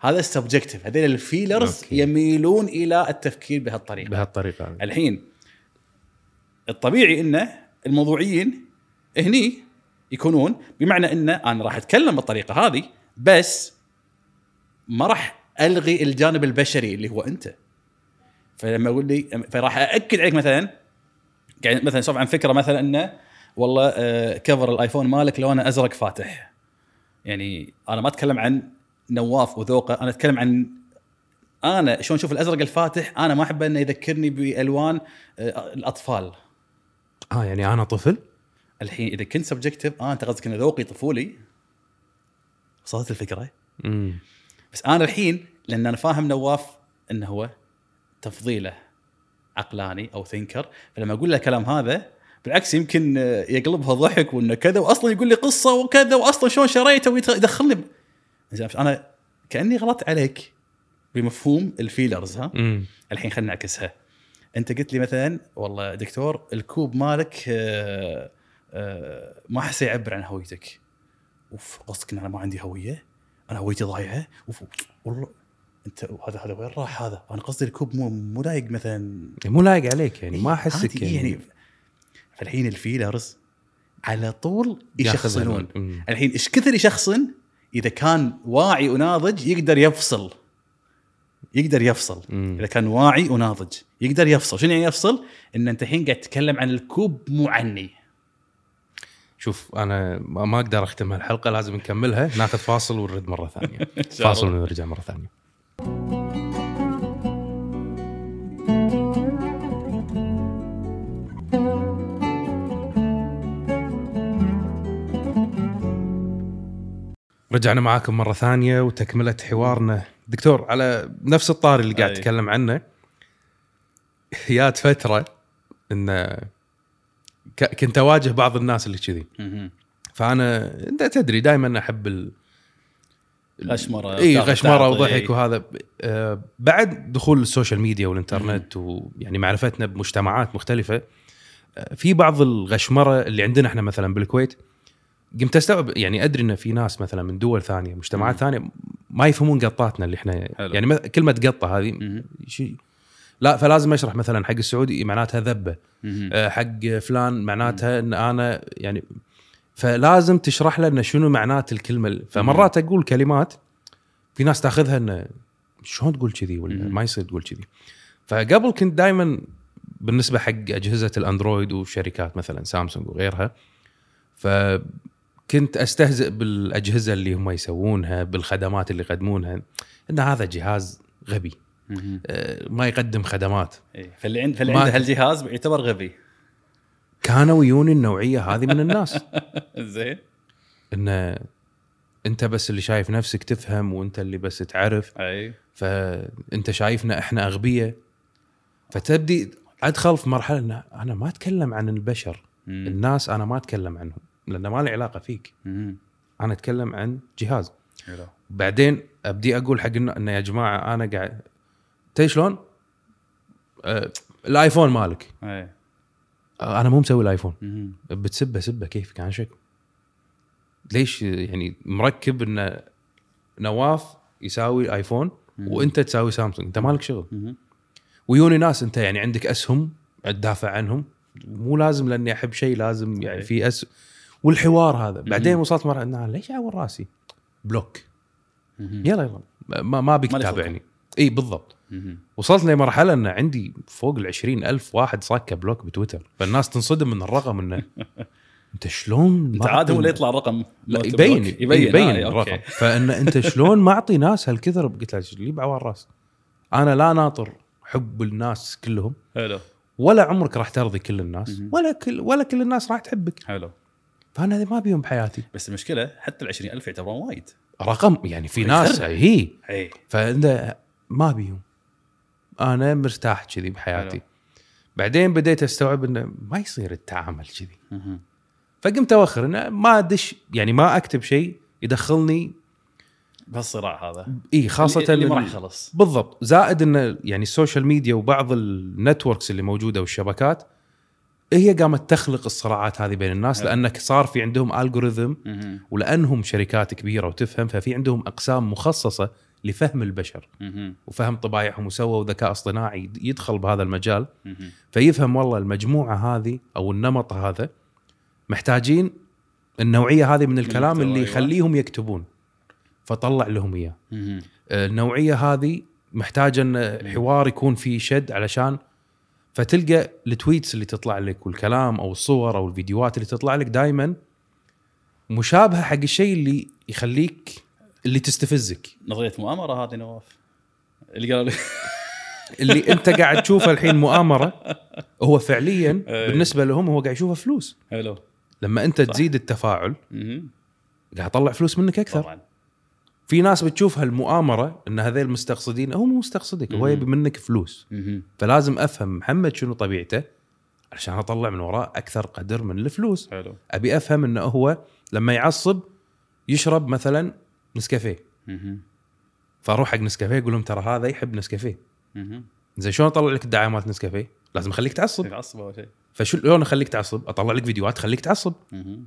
هذا السبجكتيف، هذين الفيلرز أوكي. يميلون إلى التفكير بهالطريقة بهالطريقة يعني. الحين الطبيعي إنه الموضوعيين هني يكونون بمعنى إنه أنا راح أتكلم بالطريقة هذه بس ما راح ألغي الجانب البشري اللي هو أنت. فلما أقول لي فراح أأكد عليك مثلا قاعد مثلا صوب عن فكرة مثلا إنه والله آه كفر الآيفون مالك لو أنا أزرق فاتح، يعني أنا ما أتكلم عن نواف وذوقه، أنا أتكلم عن أنا شلون أشوف الأزرق الفاتح، أنا ما أحب إنه يذكرني بألوان آه الأطفال. آه يعني أنا طفل. الحين إذا كنت سبجكتيف آه أنت قصدك إن ذوقي طفولي، صارت الفكرة. مم. بس أنا الحين لأن أنا فاهم نواف إنه هو تفضيله عقلاني أو ثينكر، فلما أقول له كلام هذا بالعكس يمكن يقلبها ضحك وإنه كذا، وأصلا يقول لي قصة وكذا وأصلا شلون شريته ويدخلني ب... أنا كأني غلطت عليك بمفهوم الفيلرز. ها مم. الحين خلنا نعكسها، أنت قلت لي مثلا والله دكتور الكوب مالك آه آه ما حس يعبر عن هويتك، أوف قصدك أنا ما عندي هوية، أنا هويتي ضايعة، أوف والله أنت هذا هذا وين راح هذا، أنا قصدي الكوب مو مو لايق مثلا، مو لايق عليك يعني ما أحسك يعني. يعني فالحين الفيلرز على طول يشخصنون. الحين إيش كثر يشخصن إذا كان واعي وناضج يقدر يفصل، يقدر يفصل مم. إذا كان واعي وناضج يقدر يفصل. شنو يعني يفصل؟ إن أنت الحين قاعد تتكلم عن الكوب مو عني. شوف أنا ما أقدر أختم هالحلقة، لازم نكملها، ناخذ فاصل ونرد مرة ثانية. فاصل ونرجع مرة ثانية. رجعنا معاكم مرة ثانية وتكملة حوارنا. دكتور على نفس الطاري اللي قاعد أتكلم عنه، هيات فترة إن كنت أواجه بعض الناس اللي كذي، فأنا أنت تدري دائما أحب ال... غشمرة إيه غشمرة وضحك وهذا. آه بعد دخول السوشيال ميديا والإنترنت ويعني معرفتنا بمجتمعات مختلفة، آه في بعض الغشمرة اللي عندنا إحنا مثلا بالكويت قمت استوعب، يعني أدري إن في ناس مثلا من دول ثانية مجتمعات مم. ثانية ما يفهمون قطاتنا اللي إحنا حلو. يعني كلمة قطة هذه شيء لا، فلازم أشرح مثلا حق السعودي معناتها ذبة، آه حق فلان معناتها إن أنا يعني، فلازم تشرح لنا شنو معنات الكلمة. فمرات أقول كلمات في ناس تأخذها إن شلون تقول كذي ولا ما يصير تقول كذي. فقبل كنت دائما بالنسبة حق أجهزة الأندرويد وشركات مثلا سامسونج وغيرها، فكنت أستهزئ بالأجهزة اللي هم يسوونها بالخدمات اللي يقدمونها، إن هذا جهاز غبي ما يقدم خدمات. فاللي عند فاللي عنده هالجهاز يعتبر غبي. كانوا يجون النوعية هذه من الناس. زين إن أنت بس اللي شايف نفسك تفهم وأنت اللي بس تعرف. أي. فأنت شايفنا إحنا أغبية، فتبدي أدخل في مرحلة إن أنا ما أتكلم عن البشر، مم. الناس أنا ما أتكلم عنهم لأن ما لي علاقة فيك، مم. أنا أتكلم عن جهاز. بعدين أبدي أقول حق إن يا جماعة أنا قاعد تيشلون آه... الآيفون مالك. أي. أنا مو مسوي الآيفون. بتسبه سبه كيفك عن شكل ليش يعني مركب ان نواف يساوي ايفون وانت تساوي سامسونج؟ انت مالك شغل. ويوني ناس انت يعني عندك اسهم تدافع عنهم، مو لازم لاني احب شيء لازم يعني في أس... والحوار هذا. بعدين وصلت مرة انها ليش اعور راسي بلوك يلا يلا ما ما بك تابعني. اي بالضبط. وصلت لمرحله ان عندي فوق العشرين ألف واحد صاكه بلوك بتويتر، فالناس تنصدم من الرقم انه انت شلون ما عاد هو يطلع رقم يبين يبين, يبين آه الرقم. فان انت شلون ما اعطي ناس هالكثر؟ قلت له لي بعوار راس، انا لا ناطر حب الناس كلهم. حلو. ولا عمرك راح ترضي كل الناس ولا كل ولا كل الناس راح تحبك. حلو. فانا هذا ما بيهم بحياتي. بس المشكله حتى العشرين ألف يعتبرون وايد رقم، يعني في ناس هي هي فانت ما بيهم. انا مرتاح كذي بحياتي. حلو. بعدين بديت استوعب انه ما يصير التعامل كذي، فقمت اوخر انه ما ادش يعني ما اكتب شيء يدخلني بهالصراع هذا. اي خاصه اللي, اللي ما راح يخلص. بالضبط. زائد انه يعني السوشيال ميديا وبعض النتوركس اللي موجوده والشبكات هي قامت تخلق الصراعات هذه بين الناس. حلو. لانك صار في عندهم الجوريثم، ولانهم شركات كبيره وتفهم، ففي عندهم اقسام مخصصه لفهم البشر وفهم طبايعهم، وسووا ذكاء اصطناعي يدخل بهذا المجال فيفهم والله المجموعه هذه او النمط هذا محتاجين النوعيه هذه من الكلام اللي يخليهم يكتبون، فطلع لهم اياه. النوعيه هذه محتاجه ان حوار يكون فيه شد، علشان فتلقى التويتس اللي تطلع لك والكلام او الصور او الفيديوهات اللي تطلع لك دائما مشابهه حق الشيء اللي يخليك اللي تستفزك. نظريه مؤامره هذه نواف اللي قالوا اللي انت قاعد تشوفه الحين مؤامره، هو فعليا بالنسبه لهم هو قاعد يشوفه فلوس. حلو. لما انت صح. تزيد التفاعل قاعد تطلع فلوس منك اكثر. طبعا. في ناس بتشوف هالمؤامره ان هذيل مستقصدين، هو مو مستقصدك، هو يبي منك فلوس. مم. فلازم افهم محمد شنو طبيعته عشان اطلع من وراه اكثر قدر من الفلوس. حلو. ابي افهم انه هو لما يعصب يشرب مثلا نسكافيه، فاروح حق نسكافيه اقول لهم ترى هذا يحب نسكافيه. زين شلون اطلع لك دعايات نسكافيه؟ لازم اخليك تعصب. تعصب او شيء. فشلون اخليك تعصب؟ اطلع لك فيديوهات خليك تعصب. مم.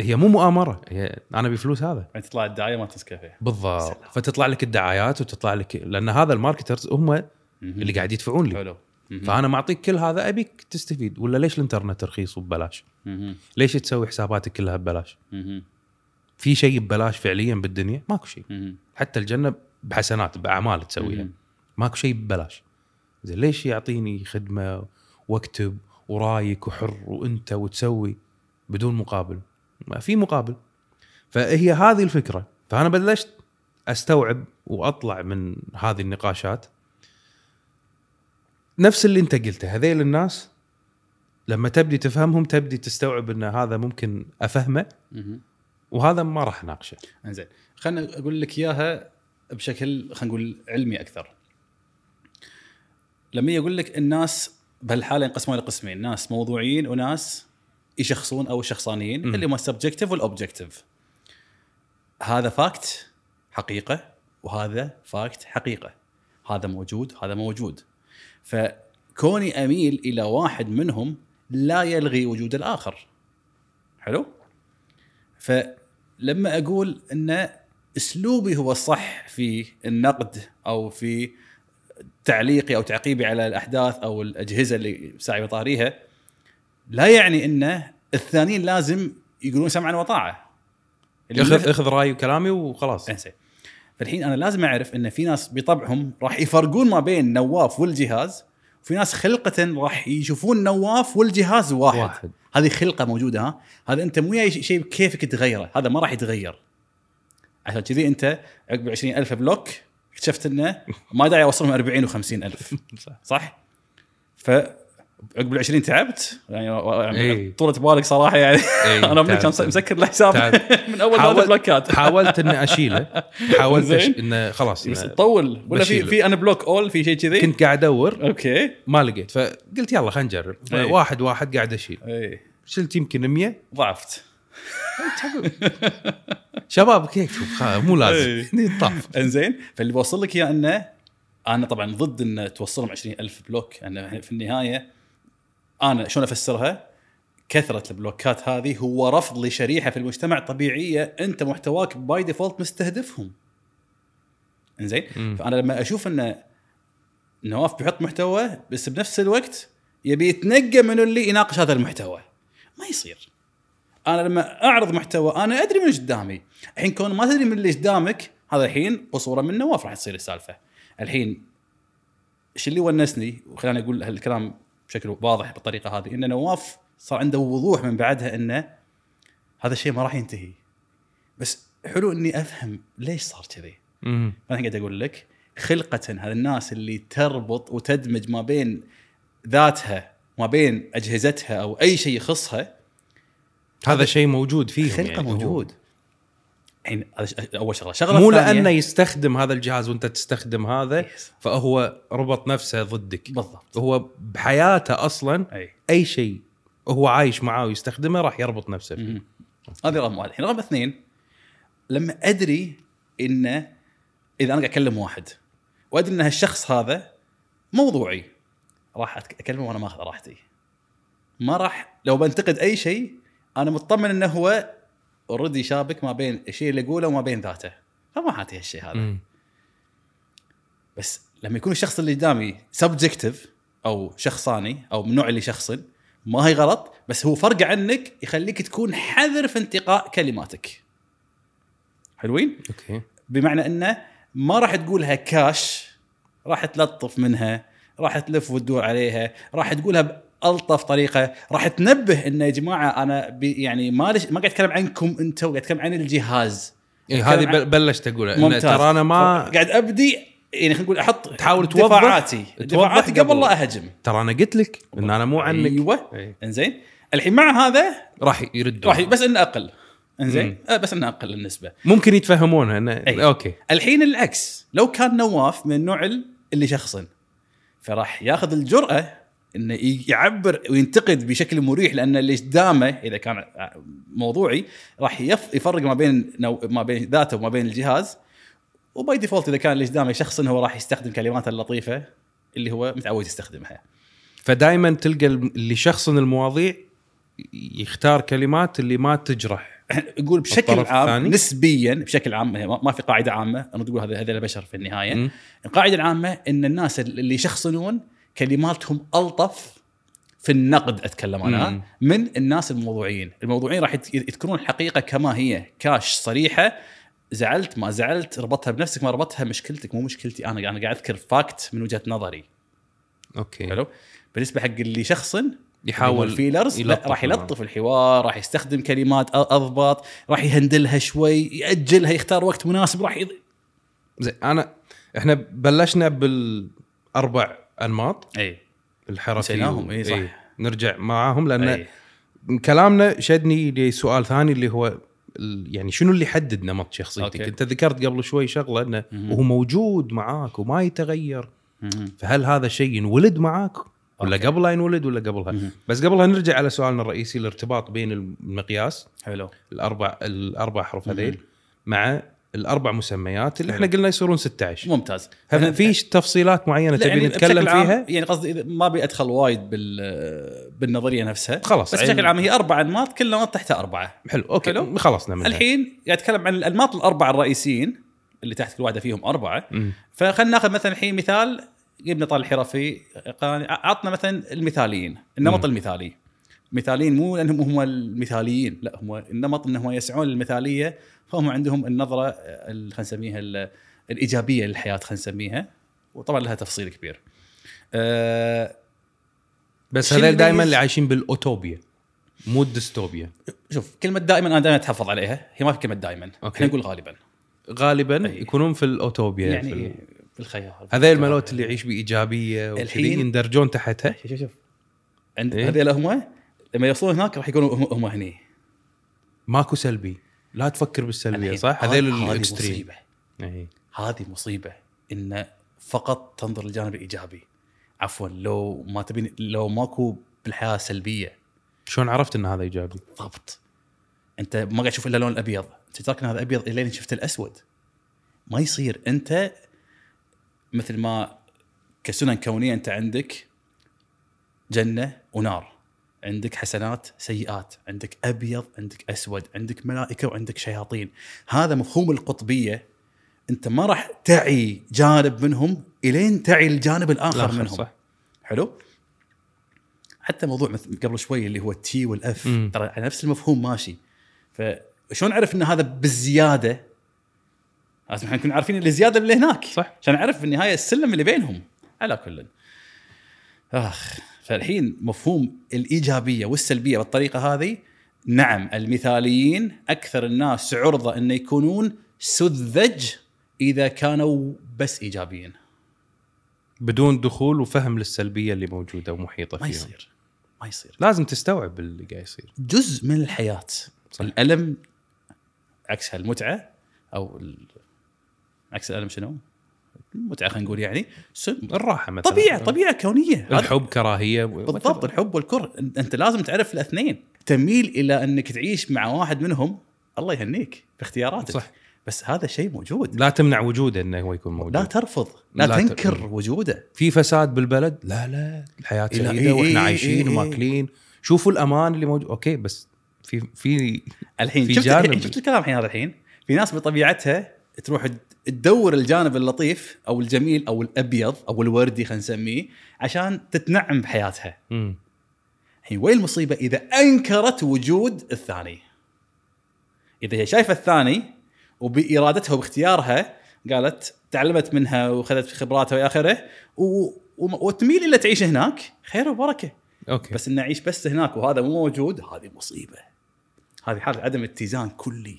هي مو مؤامره، هي انا بفلوس هذا يعني تطلع الدعايه ما تسكافيه. بالضبط. فتطلع لك الدعايات وتطلع لك، لان هذا الماركترز هم اللي قاعد يدفعون لي. حلو. فانا معطيك كل هذا ابيك تستفيد، ولا ليش الانترنت رخيص وببلاش؟ ليش تسوي حساباتك كلها ببلاش؟ في شيء ببلاش فعليا بالدنيا؟ ماكو شيء. حتى الجنه بحسنات باعمال تسويها. ماكو شيء ببلاش. زين ليش يعطيني خدمه واكتب ورايك وحر وانت وتسوي بدون مقابل؟ ما في مقابل. فهي هذه الفكرة. فأنا بلشت أستوعب وأطلع من هذه النقاشات. نفس اللي أنت قلته، هذيل الناس لما تبدي تفهمهم تبدي تستوعب أن هذا ممكن أفهمه وهذا ما راح ناقشه. إنزين خلنا أقول لك إياها بشكل خلنا نقول علمي أكثر. لما يقول لك الناس بهالحالة ينقسمون لقسمين، ناس موضوعيين وناس يشخصون او شخصانيين، اللي هم السبجكتيف والاوبجكتيف. هذا فاكت حقيقه وهذا فاكت حقيقه، هذا موجود هذا موجود. فكوني اميل الى واحد منهم لا يلغي وجود الاخر. حلو. فلما اقول ان اسلوبي هو الصح في النقد او في تعليقي او تعقيبي على الاحداث او الاجهزه اللي ساعي بطاريها، لا يعني ان الثانيين لازم يقولون سمعا وطاعه، اخذ اخذ رايي وكلامي وخلاص. انسى. فالحين انا لازم اعرف ان في ناس بطبعهم راح يفرقون ما بين نواف والجهاز، وفي ناس خلقه راح يشوفون نواف والجهاز واحد, واحد. هذه خلقه موجوده. ها هذا انت مو جاي شيء كيفك تغيره، هذا ما راح يتغير. عشان كذي انت عقب عشرين ألف بلوك اكتشفت انه ما داعي اوصلهم أربعين وخمسين ألف. صح. ف عقب العشرين تعبت يعني طولة بالك صراحة يعني. ايه. أنا كان مسكر الحساب من أول هذه البلوكات. حاولت إني أشيله، حاولت إنه خلاص بس تطول ولا في في أنا بلوك أول في شيء كذي كنت قاعد أدور. أوكي. ما لقيت، فقلت يلا خلينا نجرب. ايه. واحد واحد قاعد أشيل. ايه. شلت يمكن مية ضعفت. شباب كيف مو لازم نطاف. إنزين. فاللي بوصل لك يا إنه أنا طبعًا ضد إن توصلهم عشرين ألف بلوك، أنا في النهاية أنا شلون أفسرها كثرة البلوكات هذه هو رفض لشريحة في المجتمع طبيعية أنت محتواك باي ديفولت مستهدفهم. إنزين؟ فأنا لما أشوف أن نواف بيحط محتوى بس بنفس الوقت يبي يتنقى من اللي يناقش هذا المحتوى، ما يصير. أنا لما أعرض محتوى أنا أدري من قدامي، الحين كون ما تدري من اللي قدامك هذا الحين قصورة من نواف راح تصير السالفة. الحين إيش اللي ونسني وخلاني أقول هالكلام بشكل واضح بالطريقة هذه، إن نواف صار عنده وضوح من بعدها إنه هذا الشيء ما راح ينتهي، بس حلو إني أفهم ليش صار كذي. أنا قاعد أقول لك خلقة هذا الناس اللي تربط وتدمج ما بين ذاتها ما بين أجهزتها أو أي شيء يخصها، هذا شيء موجود فيهم، خلقة يعني موجود. يعني أول شغلة شغلة مو لأنه يستخدم هذا الجهاز وأنت تستخدم هذا يس. فهو ربط نفسه ضدك بالضبط. هو بحياته أصلاً أي, أي شيء هو عايش معاه ويستخدمه راح يربط نفسه فيه. هذه رقم واحد. الحين رقم اثنين، لما أدري إن إذا أنا قاعد أكلم واحد وأدري إن هالشخص هذا موضوعي راح أكلمه وأنا ما أخذ راحتي، ما راح لو بنتقد أي شيء أنا مطمن إنه هو أردي شابك ما بين الشيء اللي أقوله وما بين ذاته، فما حاتي هالشيء هذا. مم. بس لما يكون الشخص اللي قدامي subjective أو شخصاني أو من نوع اللي شخص ما هي غلط، بس هو فرق عنك يخليك تكون حذر في انتقاء كلماتك. حلوين؟ أوكي. بمعنى إنه ما راح تقولها كاش، راح تلطف منها، راح تلف وتدور عليها، راح تقولها بألطف طريقة، راح تنبه إنه يا جماعة أنا يعني ما ليش ما قاعد أتكلم عنكم أنتوا، قاعد أتكلم عن الجهاز. إيه هذه عن... بلشت أقولها. إن ترى أنا ما قاعد أبدي، يعني خلينا نقول أحط تحاول دفاعاتي دفاعاتي قبل لا أهجم. ترى أنا قلت لك إن أنا مو عنك. أيوة. أيوة. إنزين الحين مع هذا راح يرد راح بس إنه أقل. إنزين آه بس إنه أقل النسبة ممكن يتفهمونها. أنا أيوة. أوكي. الحين العكس، لو كان نواف من النوع اللي شخصا فراح يأخذ الجرأة إنه يعبر وينتقد بشكل مريح، لأن اللي قدامه إذا كان موضوعي راح يفرق ما بين نو... ما بين ذاته وما بين الجهاز، وباي ديفولت إذا كان اللي قدامه شخص هو راح يستخدم كلمات اللطيفة اللي هو متعود يستخدمها. فدائما تلقى اللي شخص المواضيع يختار كلمات اللي ما تجرح. أقول بشكل عام الثاني. نسبيا بشكل عام ما في قاعدة عامة، أنا تقول هذا هذا البشر في النهاية. م. القاعدة العامة إن الناس اللي شخصنون كلماتهم ألطف في النقد أتكلم عنها من الناس الموضوعيين. الموضوعيين راح يذكرون الحقيقة كما هي، كاش صريحة، زعلت ما زعلت، ربطها بنفسك ما ربطها، مشكلتك مو مشكلتي، أنا أنا قاعد أذكر فاكت من وجهة نظري. أوكي. حلو. بالنسبة حق اللي شخصاً يحاول فيلرز راح يلطف الحوار، راح يستخدم كلمات أضباط، راح يهندلها شوي، يأجلها، يختار وقت مناسب، راح يض... زي أنا إحنا بلشنا بالأربع أنماط. أي. الحرفيهم. أي صح. أي. نرجع معهم لأن أي. كلامنا شدني لسؤال ثاني اللي هو يعني شنو اللي يحدد نمط شخصيتك؟ أنت ذكرت قبل شوي شغلة أنه وهو موجود معاك وما يتغير، مم. فهل هذا شيء ينولد معاك ولا أوكي. قبل لا ينولد ولا قبلها؟ مم. بس قبلها نرجع على سؤالنا الرئيسي، الارتباط بين المقياس حلو الأربع الأربع حرف هذيل مع الأربع مسميات اللي حلو. احنا قلنا يصيرون ستة عشر. ممتاز. هل فيش تفصيلات معينة تبي يعني نتكلم فيها؟ يعني قصدي ما بيدخل وايد بال بالنظرية نفسها خلاص، بس بشكل عام هي أربع أنماط كل نمط تحتها أربعة. حلو أوكي حلو. خلصنا منها. الحين أتكلم عن الأنماط الأربعة الرئيسيين اللي تحت كل واحدة فيهم أربعة. فخلنا نأخذ مثلا الحين مثال، جبنا طال حرفي عطنا مثلا المثاليين، النمط م. المثالي. مثاليين مو لأنهم هم المثاليين، لا هم النمط أنهم يسعون للمثالية، فهم عندهم النظرة خلينا نسميها الإيجابية للحياة خلينا نسميها، وطبعا لها تفصيل كبير. أه بس هذول دائما اللي عايشين بالأوتوبيا مو الديستوبيا. شوف كلمة دائما أنا دائما أتحفظ عليها، هي ما في كلمة دائما، احنا نقول غالبا غالبا أي. يكونون في الأوتوبيا يعني في, في الخيال. هذول الملوت اللي يعيش بإيجابية والحين يندرجون تحتها. شوف شوف عند إيه؟ هذول هم لما يوصلون هناك راح يكونوا هم هني ماكو سلبي، لا تفكر بالسلبية صح؟ هذيل الإكستريم. مصيبة. أيه. هذه مصيبة إن فقط تنظر للجانب الإيجابي. عفوا لو ما تبين لو ماكو بالحياة سلبية. شلون عرفت إن هذا إيجابي؟ ضبط. أنت ما قاعد تشوف إلا لون الأبيض، أنت تركنا هذا أبيض إلين شفت الأسود. ما يصير أنت مثل ما كسنن كونية أنت عندك جنة ونار، عندك حسنات سيئات، عندك أبيض، عندك أسود، عندك ملائكة وعندك شياطين. هذا مفهوم القطبية، أنت ما راح تعي جانب منهم إلين تعي الجانب الآخر منهم. صح. حلو؟ حتى موضوع مثل قبل شوي اللي هو التي والأف، ترى على نفس المفهوم ماشي. فشون نعرف أن هذا بالزيادة؟ لازم احنا نكون عارفين اللي زيادة اللي هناك، صح، عشان نعرف في النهاية السلم اللي بينهم. على كل آخ، فالحين مفهوم الإيجابية والسلبية بالطريقة هذه. نعم، المثاليين أكثر الناس عرضة أن يكونون سذج إذا كانوا بس إيجابيين بدون دخول وفهم للسلبية اللي موجودة ومحيطة فيها. ما يصير، ما يصير، لازم تستوعب اللي قاعد يصير، جزء من الحياة. صح. الألم عكسها المتعة، أو عكس الألم شنو؟ متعة خلينا نقول، يعني الراحة مثلا، طبيعة طبيعة كونية، الحب كراهية بالضبط، الحب والكره. أنت لازم تعرف الاثنين، تميل إلى أنك تعيش مع واحد منهم، الله يهنيك باختياراتك. صح. بس هذا شيء موجود، لا تمنع وجوده أنه هو يكون موجود، لا ترفض، لا, لا تنكر تر... وجوده. في فساد بالبلد، لا لا الحياة سعيدة، إيه وإحنا عايشين إيه وماكلين، شوفوا الأمان اللي موجود. أوكي، بس في في الحين في جانب، شفت الكلام الحين هذا، الحين في ناس بطبيعتها تروح تدور الجانب اللطيف أو الجميل أو الأبيض أو الوردي خلينا نسميه، عشان تتنعم بحياتها. امم هي وين المصيبة؟ إذا أنكرت وجود الثاني، إذا هي شايفة الثاني وبإرادتها واختيارها قالت تعلمت منها وخذت خبراتها وآخره و... وتميل إلى تعيش هناك خير وبركة. أوكي. بس إن أعيش بس هناك وهذا مو موجود، هذه مصيبة، هذه حالة عدم اتزان كلي.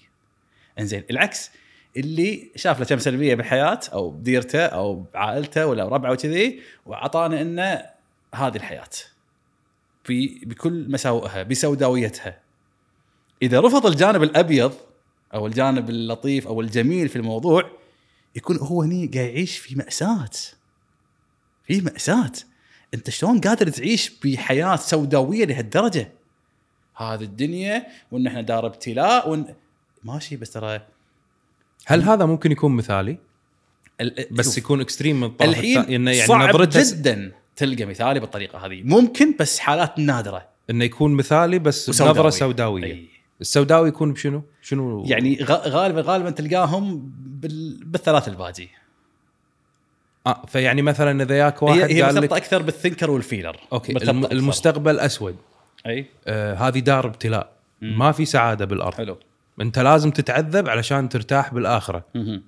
إنزين العكس، اللي شاف له كم سلبيه بالحياه او بديرته او بعائلته ولا ربعه وكذي، وعطانا انه هذه الحياه بكل مساوئها بسوداويتها. اذا رفض الجانب الابيض او الجانب اللطيف او الجميل في الموضوع، يكون هو هني قاعد يعيش في ماساه، في ماساه. انت شلون قادر تعيش بحياه سوداويه لهالدرجه؟ هذه الدنيا وان احنا دار ابتلاء ون... ماشي، بس ترى هل هذا ممكن يكون مثالي؟ بس يكون اكستريم من طرف انه يعني نظرته جدا تلقى مثالي بالطريقه هذه، ممكن بس حالات نادره انه يكون مثالي بس نظره سوداويه. أي. السوداوي يكون بشنو؟ شنو يعني؟ غالبا غالبا تلقاهم بال... بالثلاث الباجي. اه فيعني مثلا اذا ياك واحد هي هي قال لك اكثر بالثينكر والفيلر. اوكي، الم... المستقبل اسود. اي آه، هذه دار ابتلاء، م. ما في سعاده بالارض. حلو، أنت لازم تتعذب علشان ترتاح بالآخرة. مم.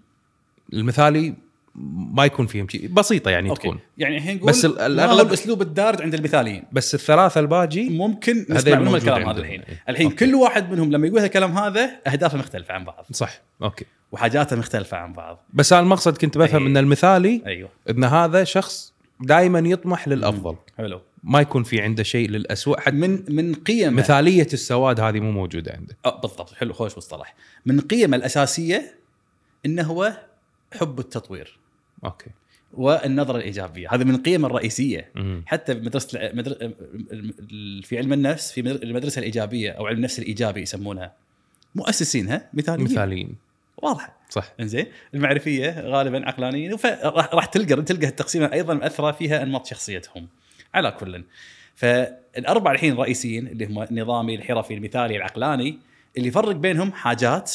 المثالي ما يكون فيهم شيء، بسيطة يعني. أوكي. تكون يعني الحين نقول بس الأغلب أسلوب الدارج عند المثاليين، بس الثلاثة الباجي ممكن نسمع منهم الكلام هذا الحين. الحين أوكي. كل واحد منهم لما يقول هالكلام هذا أهدافه مختلفة عن بعض. صح. أوكي. وحاجاته مختلفة عن بعض. بس أنا المقصد كنت بفهم أن المثالي، أيوه، إن هذا شخص دائما يطمح للأفضل. حلو. ما يكون في عنده شيء للأسوأ، حتى من من قيم مثالية السواد هذه مو موجودة عنده. بالضبط. حلو، خوش مصطلح. من قيمه الأساسية إنه هو حب التطوير. أوكي. والنظرة الإيجابية، هذا من قيمه الرئيسية. م- حتى مدرسة مدر... في علم النفس، في المدرسة الإيجابية أو علم النفس الإيجابي يسمونها، مؤسسينها مثاليين. مثاليين. واضح. صح. إنزين المعرفية غالبا عقلانيين، فراح تلقى تلقى التقسيمة أيضا مأثرة فيها أنماط شخصيتهم. على كل، فالأربع الحين الرئيسيين اللي هم النظامي، الحرفي، المثالي، العقلاني، اللي يفرق بينهم حاجات.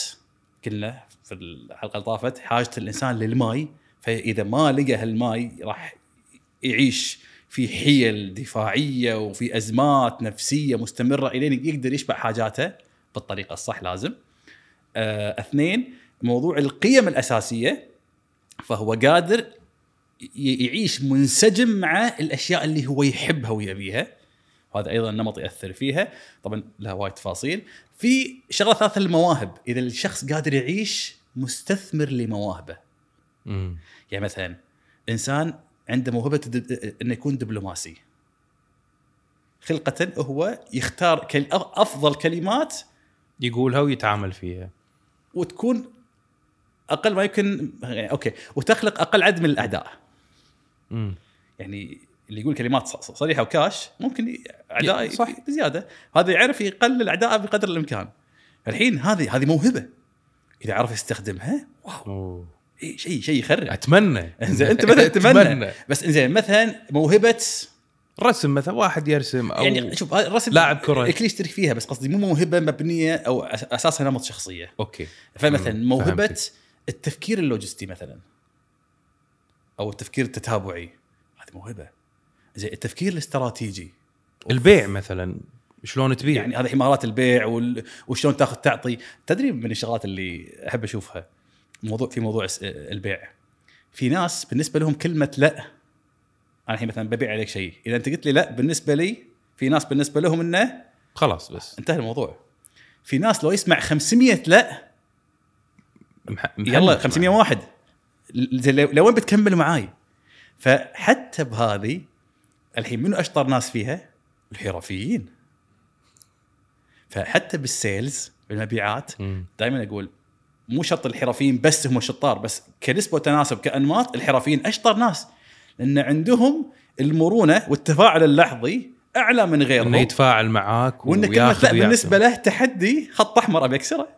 كلنا في الحلقة طافت حاجة الإنسان للماء، فإذا ما لقى هالماء راح يعيش في حيل دفاعية وفي أزمات نفسية مستمرة إلين يقدر يشبع حاجاته بالطريقة الصح لازم. اثنين، موضوع القيم الأساسية، فهو قادر يعيش منسجم مع الأشياء اللي هو يحبها ويبيها، وهذا أيضا النمط يأثر فيها. طبعا لها وايد تفاصيل. في شغلة ثالثة، المواهب، إذا الشخص قادر يعيش مستثمر لمواهبه. مم. يعني مثلا إنسان عنده موهبة أن يكون دبلوماسي، خلقة هو يختار أفضل كلمات يقولها ويتعامل فيها، وتكون أقل ما يمكن. أوكي. وتخلق أقل عدد من الأعداء. مم. يعني اللي يقول كلمات صريحة وكاش ممكن أعداء بزيادة، هذا يعرف يقلل أعداء بقدر الإمكان. الحين هذه هذه موهبة، إذا عرف يستخدمها واو، إيه شيء شيء يخرب. أتمنى. إنزين أنت مثلا أتمنى. بس إنزين مثلا موهبة رسم مثلا, واحد يرسم او يعني شوف الرسم لاعب كره كل يشترك فيها, بس قصدي مو موهبه مبنيه او اساسها نمط شخصيه. اوكي فمثلا موهبه فهمت. التفكير اللوجستي مثلا او التفكير التتابعي هذه موهبه. زي التفكير الاستراتيجي, البيع مثلا شلون تبيع, يعني هذه مهارات البيع وال... وشلون تاخذ تعطي. تدري من الشغلات اللي احب اشوفها موضوع في موضوع البيع, في ناس بالنسبه لهم كلمه لا, انا الحين مثلا ببيع عليك شيء, اذا انت قلت لي لا بالنسبه لي, في ناس بالنسبه لهم انه خلاص بس انتهى الموضوع. في ناس لو يسمع خمسمية لا مح... يلا خمسمية معي. واحد لوين بتكمل معاي؟ فحتى بهذه الحين منو اشطر ناس فيها؟ الحرفيين. فحتى بالسيلز بالمبيعات دائما اقول مو شرط الحرفيين بس هم الشطار, بس كنسبه وتناسب كانماط الحرفيين اشطر ناس, لأن عندهم المرونة والتفاعل اللحظي أعلى من غيره, إنه يتفاعل معاك وإنه كلمة بالنسبة له تحدي خط أحمر أبي أكسره.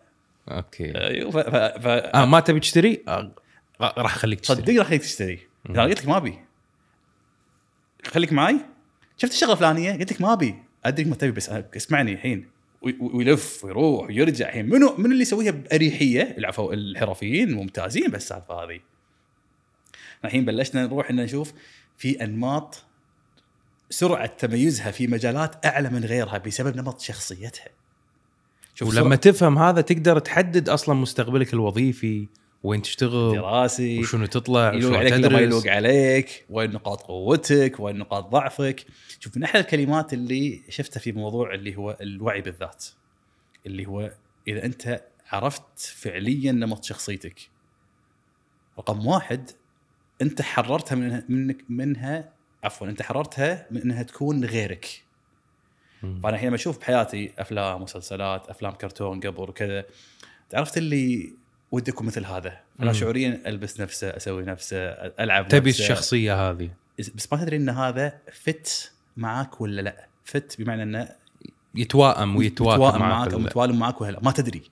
أوكي أيوه. ف... ف... آه ما تبي تشتري آه. راح خليك تشتري, صدق راح خليك تشتري. إذا قلت لك ما أبي خليك معي, شفت الشغلة فلانية قلت لك ما أبي, أدري ما تبي بس اسمعني الحين, ويلف ويروح ويرجع. الحين منو من اللي يسويها بأريحية؟ العفو الحرفيين ممتازين بس السالفة هذه. الحين بلشنا نروح إن نشوف في أنماط سرعة تميزها في مجالات أعلى من غيرها بسبب نمط شخصيتها. شوف ولما تفهم هذا تقدر تحدد أصلاً مستقبلك الوظيفي, وين تشتغل, دراسي, وشنو تطلع, وشو تدرس, ما يلوق عليك, وين نقاط قوتك وين نقاط ضعفك. شوف من أحلى الكلمات اللي شفتها في موضوع اللي هو الوعي بالذات, اللي هو إذا أنت عرفت فعلياً نمط شخصيتك رقم واحد, أنت حررتها منها, منك منها عفواً أنت حررتها من أنها تكون غيرك. فأنا حينما أشوف بحياتي أفلام مسلسلات أفلام كرتون قبل وكذا, عرفت اللي ودي أكون مثل هذا. أنا شعورياً ألبس نفسه, أسوي نفسه, ألعب تبي نفسه. الشخصية هذه بس ما تدري أن هذا فت معك ولا لا. فت بمعنى أنه يتوائم ويتوائم معك أو متوالم معك ولا ما تدري.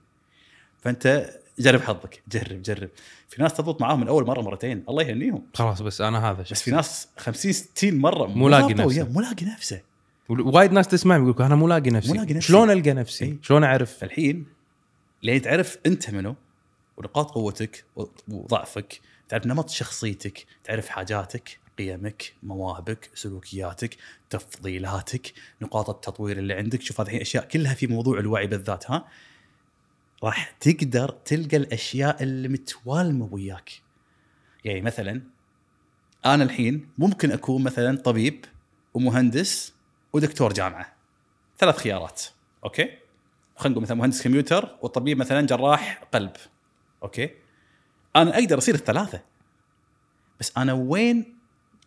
فأنت جرب حظك, جرب جرب. في ناس تضبط معاهم من أول مرة مرتين الله يهنيهم خلاص, بس أنا هذا شخص. بس في ناس خمسين ستين مرة مو لاقي نفسه, مو لاقي نفسه. وايد ناس تسمع يقولك أنا مو لاقي نفسي. نفسي شلون ألقى نفسي ايه؟ شلون أعرف الحين؟ لين تعرف أنت منو ونقاط قوتك وضعفك, تعرف نمط شخصيتك, تعرف حاجاتك, قيمك, مواهبك, سلوكياتك, تفضيلاتك, نقاط التطوير اللي عندك. شوف هذه أشياء كلها في موضوع الوعي بالذات. ها راح تقدر تلقى الأشياء اللي متوالمة وياك. يعني مثلا أنا الحين ممكن أكون مثلا طبيب ومهندس ودكتور جامعة, ثلاث خيارات. أوكي خلينا نقول مثلا مهندس كمبيوتر وطبيب مثلا جراح قلب. أوكي أنا أقدر أصير الثلاثة, بس أنا وين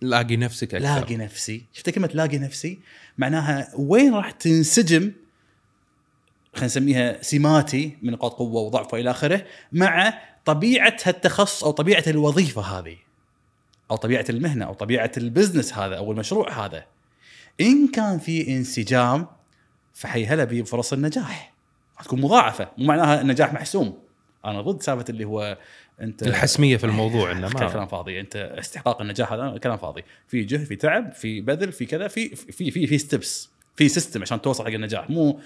لاقي نفسك أكثر؟ لاقي نفسي. شفت كلمة لاقي نفسي معناها وين راح تنسجم, خلينا نسميها سماتي من نقاط قوة وضعف إلى آخره, مع طبيعة هالتخصص أو طبيعة الوظيفة هذه أو طبيعة المهنة أو طبيعة البزنس هذا أو المشروع هذا. إن كان في انسجام فحيهلا بي فرص النجاح هتكون مضاعفة. مو معناها النجاح محسوم. أنا ضد سالفة اللي هو أنت الحسمية في الموضوع, إنه ما كلام فاضي. أنت استحقاق النجاح هذا كلام فاضي. في جهد, في تعب, في بذل, في كذا, في في في في ستيبس, في سيستم عشان توصل حق النجاح. مو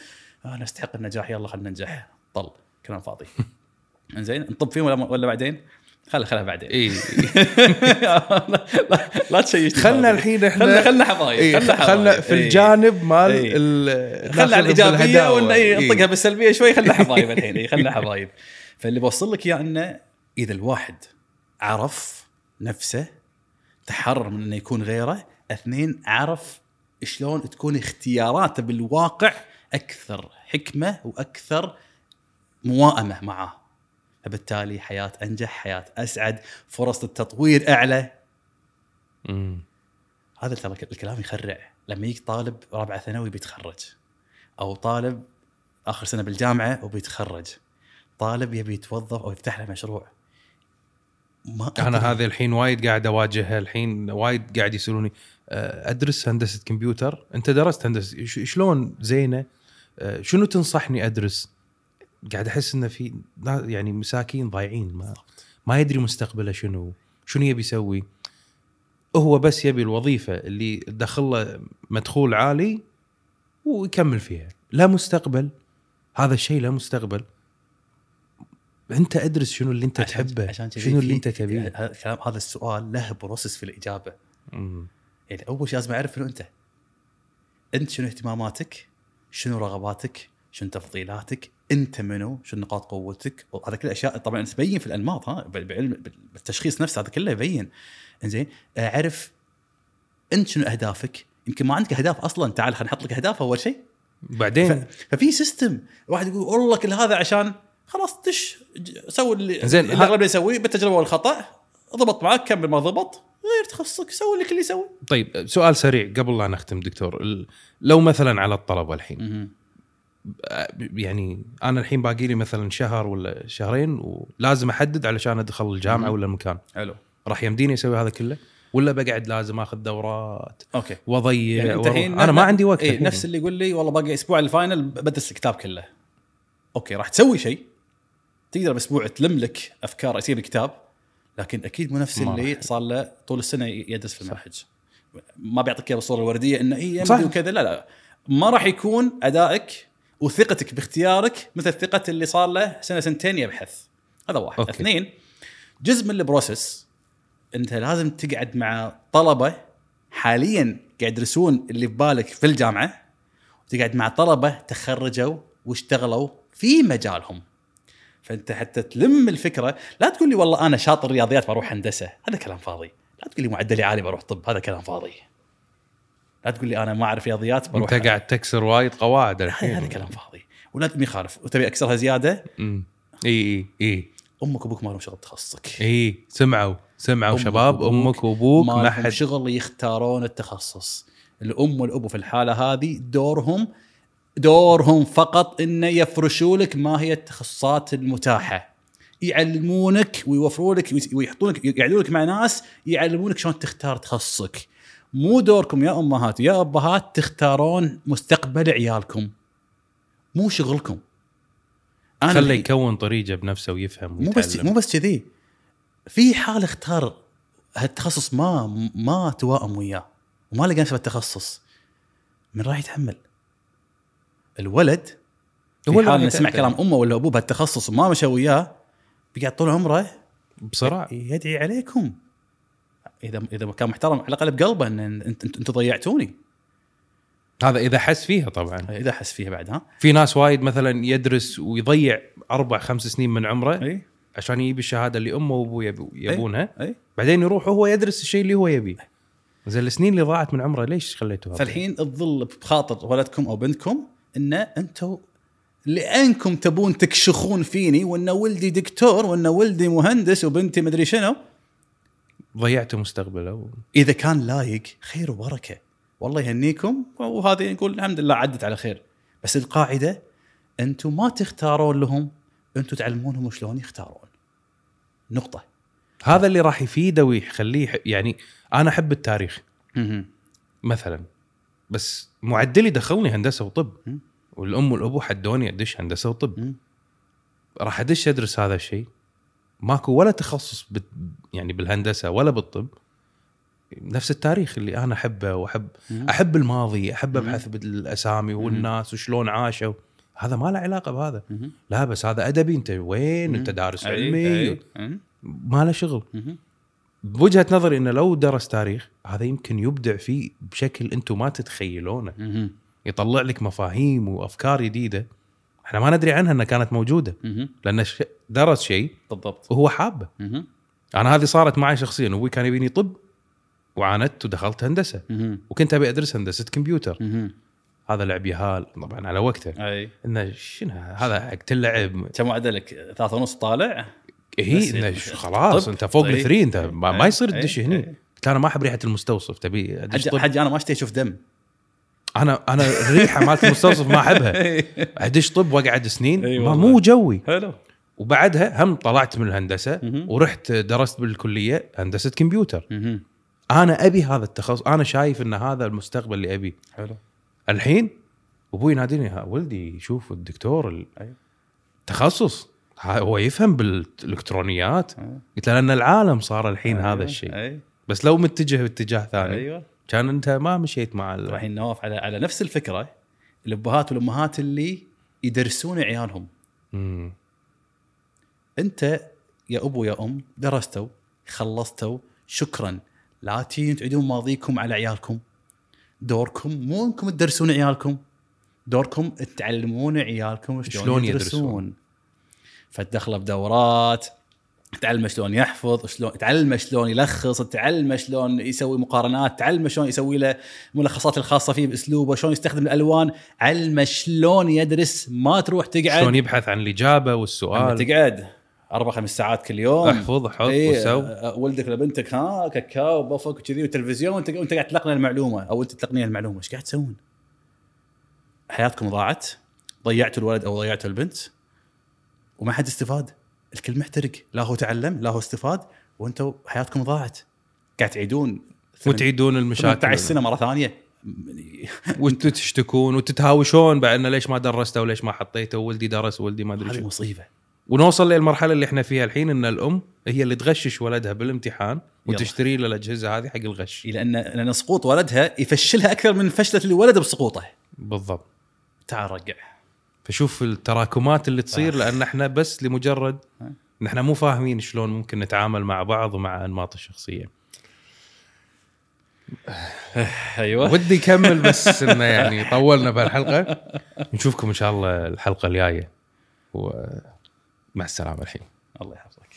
أنا استحق النجاح يلا خلنا ننجح, طل كلام فاضي. إنزين نطب فيه ولا ولا بعدين؟ خل خلها بعدين. إيه لا لا تشيش. خلنا الحين إحنا خلنا خلنا حبايب. خلنا خلنا في الجانب مال ال. خلنا الإيجابية وإنه نطقها بالسلبية شوي. خلنا حبايب الحين. إيه خلنا حبايب. فاللي بوصل لك يا إنه إذا الواحد عرف نفسه, تحرر من إنه يكون غيره. اثنين عرف شلون تكون اختياراته بالواقع أكثر حكمة وأكثر موائمة معه, فبالتالي حياة أنجح, حياة أسعد, فرص التطوير أعلى. مم. هذا ترى الكلام يخرع. لما يجي طالب رابعة ثانوي بيتخرج, أو طالب آخر سنة بالجامعة وبيتخرج, طالب يبي يتوظف أو يفتح له مشروع. أنا هذا الحين وايد قاعد أواجهها. الحين وايد قاعد يسألوني أدرس هندسة كمبيوتر, أنت درست هندسة شلون زينة, شنو تنصحني أدرس؟ قاعد أحس إن في يعني مساكين ضايعين ما ما يدري مستقبله شنو شنو يبي يسوي. هو بس يبي الوظيفة اللي دخله مدخول عالي ويكمل فيها. لا مستقبل، هذا الشيء لا مستقبل. أنت أدرس شنو اللي أنت عشان تحبه، عشان شنو اللي أنت تبيه. هذا السؤال له بروسس في الإجابة. مم. يعني أول شيء لازم أعرف إنه أنت أنت شنو اهتماماتك، شنو رغباتك، شنو تفضيلاتك، أنت منو، شنو نقاط قوتك. هذا كل أشياء طبعًا تبين في الأنماط، ها بالعلم بالتشخيص نفسه هذا كله يبين. إنزين أعرف أنت شنو أهدافك. يمكن ما عندك أهداف أصلًا، تعال خلينا نحط لك أهداف أول شيء. بعدين ف... ففي سيستم واحد يقول والله كل هذا عشان خلاص تش سوي اللي الأغلب يسويه بالتجربة والخطأ، ضبط معاك كمل، ما ضبط غير تخصصك، سوي لك اللي يسوي. طيب سؤال سريع قبل لا نختم دكتور، لو مثلا على الطلبة الحين يعني أنا الحين باقي لي مثلا شهر ولا شهرين ولازم أحدد علشان أدخل الجامعة ولا المكان، حلو راح يمديني أسوي هذا كله ولا بقعد لازم أخذ دورات أوكي وضيع يعني أنا ما عندي وقت؟ إيه نفس اللي يقول لي والله باقي أسبوع الفاينل بدرس الكتاب كله. أوكي راح تسوي شيء تقدر بأسبوع تلم لك أفكار يصير الكتاب، لكن أكيد مو نفس اللي صار له طول السنة يدرس في المنهج. ما بيعطيك إياه بالصورة الوردية إنه إيه وكذا، لا لا ما راح يكون أدائك وثقتك باختيارك مثل ثقة اللي صار له سنة سنتين يبحث. هذا واحد. أوكي. اثنين، جزء من البروسس أنت لازم تقعد مع طلبة حاليا قاعد يدرسون اللي في بالك في الجامعة، وتقعد مع طلبة تخرجوا واشتغلوا في مجالهم. فأنت حتى تلم الفكرة، لا تقول لي والله أنا شاطر رياضيات بروح هندسة، هذا كلام فاضي. لا تقول لي معدلي عالي بروح طب، هذا كلام فاضي. لا تقول لي أنا ما أعرف رياضيات بروح، أنت قاعد تكسر وايد قواعد الحين، هذا كلام فاضي. ولا مخالف وتبي أكسرها زيادة. إي إي إي أمك وأبوك ما لهم شغل تخصصك. إي سمعوا سمعوا شباب، أمك وأبوك ما لهم شغل يختارون التخصص. الأم والأبو في الحالة هذه دورهم دورهم فقط إنه يفرشوا لك ما هي التخصصات المتاحة، يعلمونك ويوفروا لك ويحطونك يعلمونك مع ناس يعلمونك شلون تختار تخصصك. مو دوركم يا أمهات يا أبهات تختارون مستقبل عيالكم، مو شغلكم. خلي يكون طريقه بنفسه ويفهم ويتعلم. مو بس مو بس كذي، في حال اختار هالتخصص ما ما توائم وياه وما لقى نفسه بالتخصص، من راح يتحمل؟ الولد في حال نسمع كلام أمه ولا أبوه بهالتخصص وما مشى وياه، بيقعد طول عمره بصراع يدعي عليكم. إذا إذا كان محترم على الأقل بقلبه إن أنت أنت ضيعتوني. هذا إذا حس فيها طبعًا. إذا حس فيها بعد ها. في ناس وايد مثلًا يدرس ويضيع أربع خمس سنين من عمره أي؟ عشان يجيب الشهادة اللي أمه وأبوه يبونها، أي؟ أي؟ بعدين يروح وهو يدرس الشيء اللي هو يبيه. زي السنين اللي ضاعت من عمره ليش خليتوها؟ فالحين تظل بخاطر ولدكم أو بنتكم إن أنتوا لأنكم تبون تكشخون فيني وإن ولدي دكتور وإن ولدي مهندس وبنتي مدري شنو، ضيعتوا مستقبله. إذا كان لايق خير وبركة، والله يهنيكم وهذه نقول الحمد لله عدت على خير. بس القاعدة أنتم ما تختارون لهم، أنتم تعلمونهم شلون يختارون. نقطة. هذا اللي راح يفيده ويخليه يعني أنا أحب التاريخ مثلا، بس معدلي دخلني هندسة وطب والأم والأبو حدوني أدش هندسة وطب، راح أدش أدرس هذا الشيء ماكو ولا تخصص بت يعني بالهندسة ولا بالطب. نفس التاريخ اللي أنا أحبه وأحب مم. أحب الماضي، أحب أبحث بالأسامي والناس وشلون عاشوا، هذا ما له علاقة بهذا. مم. لا بس هذا أدبي، أنت وين مم. أنت دارس علمي أي. أي. ما له شغل. مم. بوجهة نظري إنه لو درس تاريخ هذا يمكن يبدع فيه بشكل أنتم ما تتخيلونه. مم. يطلع لك مفاهيم وأفكار جديدة احنا ما ندري عنها انها كانت موجوده، لان درس شيء بالضبط وهو حابه. انا هذه صارت معي شخصيا، هو كان يبيني طب وعاندت ودخلت هندسه، وكنت ابي ادرس هندسه كمبيوتر. هذا لعب يهال طبعا على وقته، اي انه شنو هذا حق تلعب كم معدلك ثلاثة ونص طالع هي خلاص انت فوق الثري، انت ما يصير تدش هنا. انا ما احب ريحه المستوصف، تبي ادش طب حاجه انا ما اشتهي اشوف دم، أنا أنا الريحة مالت المستوصف ما أحبها. أدش طب وأقعد سنين أيوة، ما مو جوي. هلو. وبعدها هم طلعت من الهندسة م-م. ورحت درست بالكلية هندسة كمبيوتر. م-م. أنا أبي هذا التخصص، أنا شايف إن هذا المستقبل اللي أبي. هلو. الحين أبوي ناديني ها ولدي شوف الدكتور التخصص هو يفهم بالإلكترونيات. قلت له أن العالم صار الحين أيوة. هذا الشيء أيوة. بس لو متجه باتجاه ثاني ايوه كان انت ما مشيت مع الحين نواف على على نفس الفكره. الابهات والامهات اللي يدرسون عيالهم امم انت يا ابو يا ام درستوا خلصتوا شكرا، لا تجين تعيدون ماضيكم على عيالكم. دوركم مو انكم تدرسون عيالكم، دوركم تعلمون عيالكم شلون يدرسون. فتدخله بدورات تعلمه شلون يحفظ، شلون تعلمه شلون يلخص، تعلمه شلون يسوي مقارنات، تعلمه شلون يسوي له ملخصات الخاصه فيه باسلوبه، شلون يستخدم الالوان، علمه شلون يدرس. ما تروح تقعد شلون يبحث عن الاجابه والسؤال، تقعد أربع خمس ساعات كل يوم احفظ حط ايه وسو ولدك لبنتك ها كاكاو بوفك وكذي وتلفزيون، وانت وانت قاعد تلقن المعلومه او انت تلقني المعلومه. ايش قاعد تسوون؟ حياتكم ضاعت، ضيعتوا الولد او ضيعتوا البنت وما حد استفاد. الكل محترق، لا هو تعلم لا هو استفاد، وانتوا حياتكم ضاعت قاعد تعيدون وتعيدون المشاكل ثمانية عشر سنة مره ثانيه وانتوا تشتكون وتتهاوشون بعد انه ليش ما درستوا وليش ما حطيتوا ولدي درس ولدي ما ادري. هذه مصيبه. ونوصل للمرحله اللي احنا فيها الحين ان الام هي اللي تغشش ولدها بالامتحان وتشتري له الاجهزه هذه حق الغش، لان لان سقوط ولدها يفشلها اكثر من فشله الولد بسقوطه. بالضبط. تعال رجع فشوف التراكمات اللي تصير لان احنا بس لمجرد احنا مو فاهمين شلون ممكن نتعامل مع بعض ومع انماط الشخصيه. ايوه ودي اكمل بس انه يعني طولنا بهالحلقه. نشوفكم ان شاء الله الحلقه الجايه ومع السلامه الحين. الله يحفظك.